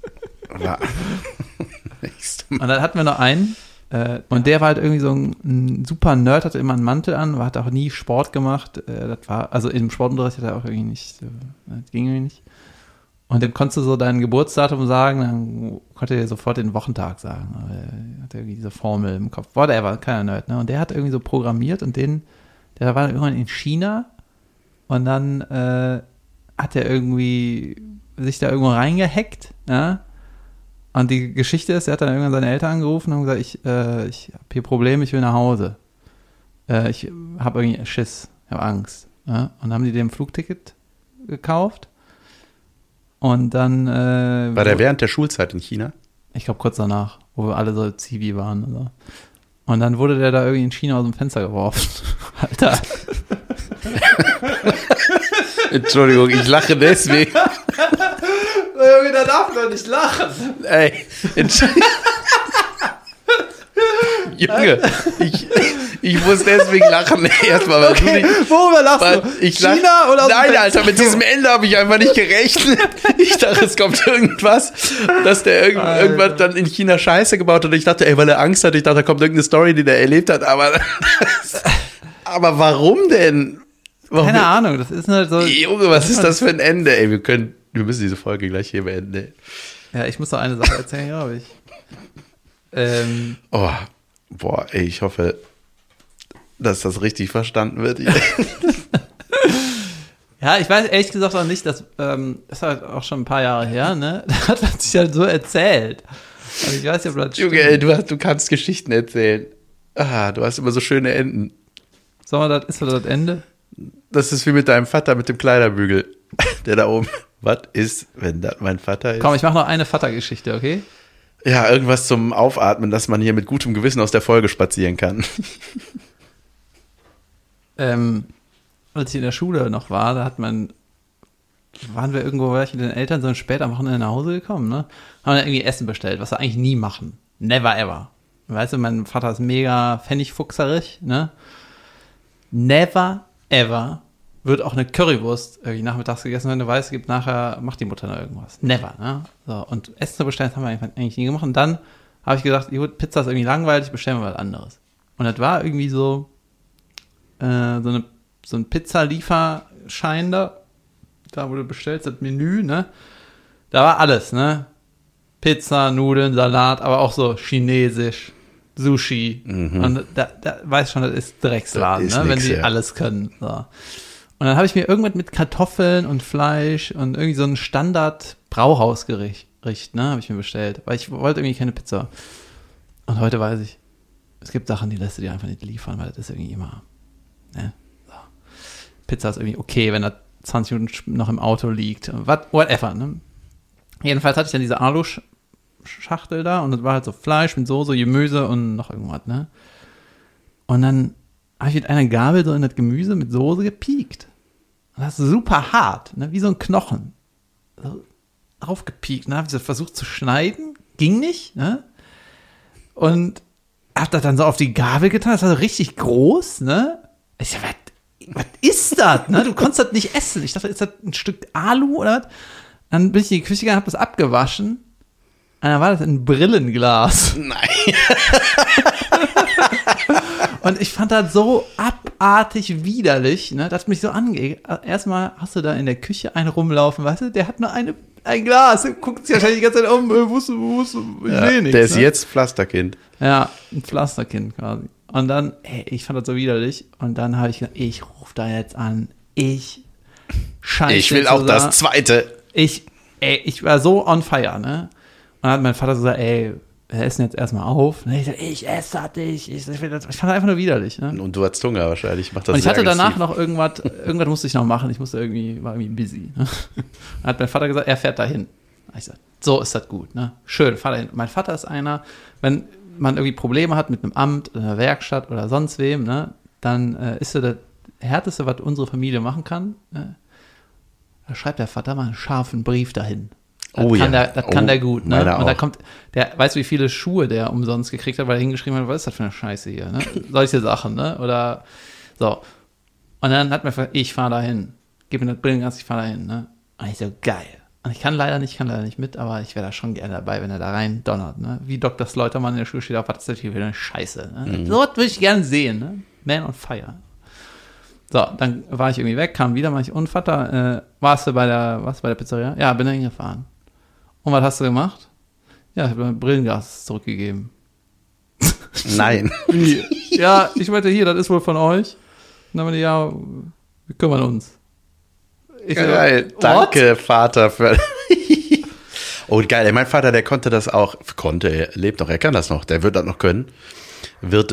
Und dann hatten wir noch einen, und der war halt irgendwie so ein super Nerd, hatte immer einen Mantel an, hat auch nie Sport gemacht, das war, also im Sportunterricht hat er auch irgendwie nicht, das ging irgendwie nicht. Und dann konntest du so dein Geburtsdatum sagen, dann konnte er sofort den Wochentag sagen. Aber er hatte irgendwie diese Formel im Kopf. Whatever, keiner Nerd, ne? Und der hat irgendwie so programmiert und der war dann irgendwann in China und dann hat er irgendwie sich da irgendwo reingehackt, ne? Und die Geschichte ist, er hat dann irgendwann seine Eltern angerufen und haben gesagt, ich habe hier Probleme, ich will nach Hause. Ich habe irgendwie Schiss, ich habe Angst. Ja? Und dann haben die dem Flugticket gekauft. Und dann war der während der Schulzeit in China? Ich glaube kurz danach, wo wir alle so Zivi waren. Oder? Und dann wurde der da irgendwie in China aus dem Fenster geworfen. Alter. Entschuldigung, ich lache deswegen. Junge, da darf man nicht lachen. Ey, Junge, ich muss deswegen lachen. Erstmal, weil okay, worüber lachst du? China oder so? Nein, Alter, mit diesem Ende habe ich einfach nicht gerechnet. Ich dachte, es kommt irgendwas, dass der irgendwann dann in China Scheiße gebaut hat. Und ich dachte, ey, weil er Angst hat. Ich dachte, da kommt irgendeine Story, die der erlebt hat. Aber warum denn? Warum? Keine Ahnung, das ist halt so. Junge, was ist das für ein Ende? Ey, wir müssen diese Folge gleich hier beenden. Ja, ich muss noch eine Sache erzählen, glaube ich. Boah, ey, ich hoffe, dass das richtig verstanden wird. Ja, ich weiß ehrlich gesagt auch nicht, das ist halt auch schon ein paar Jahre her, ne? Da hat man sich halt so erzählt. Aber ich weiß ja, ob das stimmt. Junge, ey, du kannst Geschichten erzählen. Ah, du hast immer so schöne Enden. Sag mal, das ist das Ende? Das ist wie mit deinem Vater mit dem Kleiderbügel, der da oben. Was ist, wenn das mein Vater ist? Komm, ich mache noch eine Vatergeschichte, okay? Ja, irgendwas zum Aufatmen, dass man hier mit gutem Gewissen aus der Folge spazieren kann. Als ich in der Schule noch war, waren wir irgendwo mit den Eltern so spät am Wochenende nach Hause gekommen, ne? Haben dann irgendwie Essen bestellt, was wir eigentlich nie machen. Never ever. Weißt du, mein Vater ist mega pfennigfuchserig, ne? Never ever wird auch eine Currywurst irgendwie nachmittags gegessen, wenn du weißt, gibt nachher, macht die Mutter noch irgendwas. Never, ne? So, und Essen zu bestellen, das haben wir eigentlich nie gemacht. Und dann habe ich gesagt, gut, Pizza ist irgendwie langweilig, bestellen wir was anderes. Und das war irgendwie so ein Pizzalieferschein da wo du bestellst, das Menü, ne? Da war alles, ne? Pizza, Nudeln, Salat, aber auch so chinesisch, Sushi. Mhm. Und da weiß schon, das ist Drecksladen, das ist, ne? Nix, wenn die alles können, so. Und dann habe ich mir irgendwas mit Kartoffeln und Fleisch und irgendwie so ein Standard-Brauhausgericht, ne, habe ich mir bestellt. Weil ich wollte irgendwie keine Pizza. Und heute weiß ich, es gibt Sachen, die lässt du dir einfach nicht liefern, weil das ist irgendwie immer, ne, so. Pizza ist irgendwie okay, wenn da 20 Minuten noch im Auto liegt. Whatever, ne. Jedenfalls hatte ich dann diese Aluschachtel da und das war halt so Fleisch mit Soße, Gemüse und noch irgendwas, ne. Und dann habe ich mit einer Gabel so in das Gemüse mit Soße gepiekt. Und das ist super hart, ne? Wie so ein Knochen. So aufgepiekt, ne? Habe ich so versucht zu schneiden, ging nicht, ne? Und habe das dann so auf die Gabel getan, das war so richtig groß, ne? Ich dachte, was ist das, ne? Du konntest das nicht essen. Ich dachte, ist das ein Stück Alu oder was? Dann bin ich in die Küche gegangen, habe das abgewaschen. Und dann war das ein Brillenglas. Nein. Und ich fand das so abartig widerlich, ne? Das hat mich so angeht. Erstmal hast du da in der Küche einen rumlaufen, weißt du? Der hat nur ein Glas, guckt sich wahrscheinlich die ganze Zeit um, ich ja, sehe nichts. Der ist, ne? Jetzt Pflasterkind. Ja, ein Pflasterkind quasi. Und dann, ey, ich fand das so widerlich. Und dann habe ich gedacht, ich rufe da jetzt an. Ich scheiße. Ich will auch das Zweite. Ich war so on fire, ne? Und dann hat mein Vater so gesagt, ey, wir essen jetzt erstmal auf. Und ich sage, ich esse das nicht. Ich fand das einfach nur widerlich. Ne? Und du hattest Hunger wahrscheinlich. Und ich hatte danach noch irgendwas musste ich noch machen. Ich war irgendwie busy. Ne? Dann hat mein Vater gesagt, er fährt dahin. Ich sage, so ist das gut. Ne? Schön, fahr dahin. Mein Vater ist einer, wenn man irgendwie Probleme hat mit einem Amt, einer Werkstatt oder sonst wem, ne? Dann ist das Härteste, was unsere Familie machen kann. Ne? Da schreibt der Vater mal einen scharfen Brief dahin. Das kann der gut, ne? Und da kommt, der weißt du, wie viele Schuhe der umsonst gekriegt hat, weil er hingeschrieben hat, was ist das für eine Scheiße hier, ne? Solche Sachen, ne? Oder so. Und dann hat man gesagt, ich fahre da hin. Gib mir das Brillenglas, ich fahre da hin, ne? Und ich so, geil. Und ich kann leider nicht mit, aber ich wäre da schon gerne dabei, wenn er da rein donnert, ne? Wie Dr. Leutermann in der Schule steht, auf, was ist das hier für eine Scheiße, ne? Mhm. So würde ich gerne sehen, ne? Man on fire. So, dann war ich irgendwie weg, kam wieder, meinte ich, und Vater, warst du bei der Pizzeria? Ja, bin da hingefahren. Und was hast du gemacht? Ja, ich habe mein Brillenglas zurückgegeben. Nein. Ja, ich meinte, hier, das ist wohl von euch. Und dann meinte ich, ja, wir kümmern uns. Geil, so, danke, Vater. Für oh, geil, mein Vater, der konnte das auch, er lebt noch, er kann das noch, der wird das noch können. Und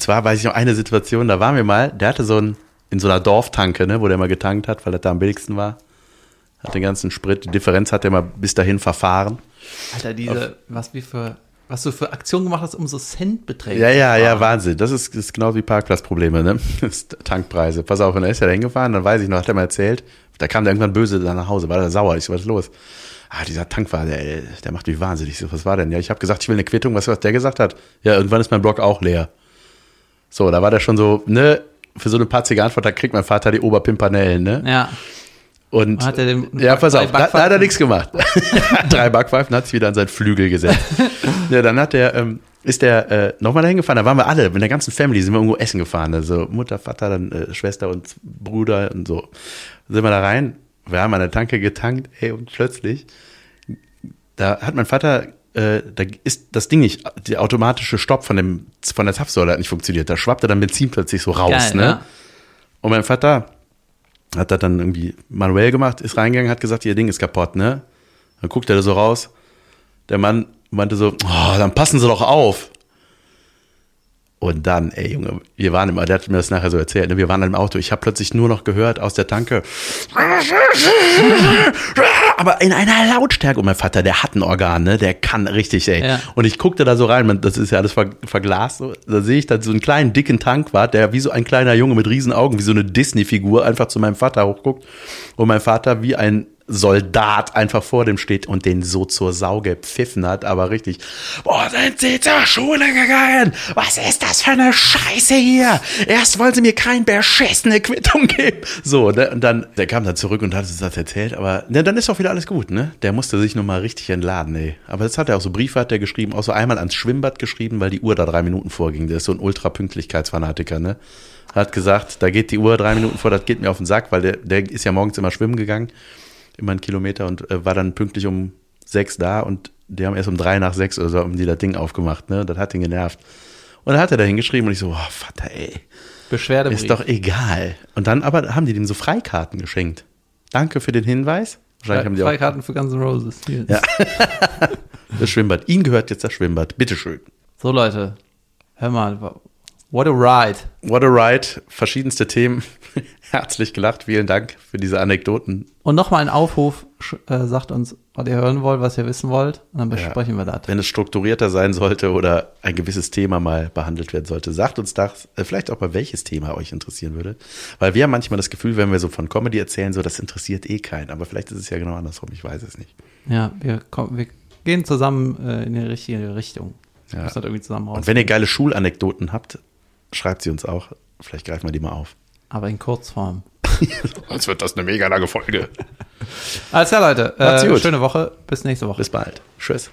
zwar weiß ich noch eine Situation, da waren wir mal, der hatte so einen, in so einer Dorftanke, ne, wo der mal getankt hat, weil das da am billigsten war. Hat den ganzen Sprit, die Differenz hat er mal bis dahin verfahren. Alter, was du für Aktionen gemacht hast, um so Centbeträge zu machen. Ja, Wahnsinn. Das ist genau wie Parkplatzprobleme, ne? Tankpreise. Pass auf, und er ist ja da hingefahren, dann weiß ich noch, hat er mal erzählt, da kam der irgendwann böse da nach Hause, war da sauer, ich so, was ist los? Ah, dieser Tankwart, der macht mich wahnsinnig. So, was war denn? Ja, ich habe gesagt, ich will eine Quittung, was der gesagt hat. Ja, irgendwann ist mein Block auch leer. So, da war der schon so, ne, für so eine patzige Antwort, da kriegt mein Vater die Oberpimpanellen, ne? Ja. Und hat er dem pass auf, da hat er nichts gemacht. 3 Backpfeifen, hat sich wieder an seinen Flügel gesetzt. Ja, dann hat der, ist der nochmal dahin gefahren, da waren wir alle, mit der ganzen Family sind wir irgendwo essen gefahren. Also Mutter, Vater, dann Schwester und Bruder und so. Sind wir da rein, wir haben an der Tanke getankt, ey, und plötzlich, da hat mein Vater, da ist das Ding nicht, der automatische Stopp von der Zapfsäule hat nicht funktioniert. Da schwappte dann Benzin plötzlich so raus. Geil, ne? Ja. Und mein Vater hat das dann irgendwie manuell gemacht, ist reingegangen, hat gesagt, ihr Ding ist kaputt, ne? Dann guckt er da so raus. Der Mann meinte so, oh, dann passen Sie doch auf. Und dann, ey Junge, wir waren der hat mir das nachher so erzählt, ne? Wir waren im Auto, ich habe plötzlich nur noch gehört aus der Tanke, aber in einer Lautstärke. Und mein Vater, der hat ein Organ, ne? Der kann richtig, ey. Ja. Und ich guckte da so rein, das ist ja alles verglast, so. Da sehe ich dann so einen kleinen, dicken Tankwart, der wie so ein kleiner Junge mit riesen Augen, wie so eine Disney-Figur, einfach zu meinem Vater hochguckt. Und mein Vater wie ein Soldat einfach vor dem steht und den so zur Sau gepfiffen hat, aber richtig, boah, sind Sie zur Schule gegangen? Was ist das für eine Scheiße hier? Erst wollen Sie mir keine beschissene Quittung geben. So, ne? Und dann, der kam dann zurück und hat uns das erzählt, aber ne, dann ist doch wieder alles gut, ne? Der musste sich nochmal richtig entladen, ey. Aber das hat er auch so, Briefe hat er geschrieben, auch so einmal ans Schwimmbad geschrieben, weil die Uhr da 3 Minuten vorging. Der ist so ein Ultra-Pünktlichkeitsfanatiker, ne? Hat gesagt, da geht die Uhr 3 Minuten vor, das geht mir auf den Sack, weil der ist ja morgens immer schwimmen gegangen. Immer einen Kilometer und war dann pünktlich um 6 da und die haben erst um 5:53 oder so haben die das Ding aufgemacht, ne? Das hat ihn genervt. Und dann hat er da hingeschrieben und ich so, oh, Vater, ey. Beschwerdebrief. Ist doch egal. Und dann aber haben die dem so Freikarten geschenkt. Danke für den Hinweis. Wahrscheinlich haben die Freikarten auch für Guns N' Roses. Ja. Das Schwimmbad. Ihnen gehört jetzt das Schwimmbad. Bitteschön. So, Leute. Hör mal. What a ride. What a ride. Verschiedenste Themen. Herzlich gelacht. Vielen Dank für diese Anekdoten. Und nochmal ein Aufruf. Sagt uns, was ihr hören wollt, was ihr wissen wollt. Und dann besprechen wir das. Wenn es strukturierter sein sollte oder ein gewisses Thema mal behandelt werden sollte, sagt uns das. Vielleicht auch mal, welches Thema euch interessieren würde. Weil wir haben manchmal das Gefühl, wenn wir so von Comedy erzählen, so, das interessiert eh keinen. Aber vielleicht ist es ja genau andersrum. Ich weiß es nicht. Ja, wir gehen zusammen in die richtige Richtung. Ja. Das irgendwie zusammen raus. Und wenn ihr geile Schulanekdoten habt, schreibt sie uns auch. Vielleicht greifen wir die mal auf. Aber in Kurzform. Sonst wird das eine mega lange Folge. Alles klar, Leute. Schöne Woche. Bis nächste Woche. Bis bald. Tschüss.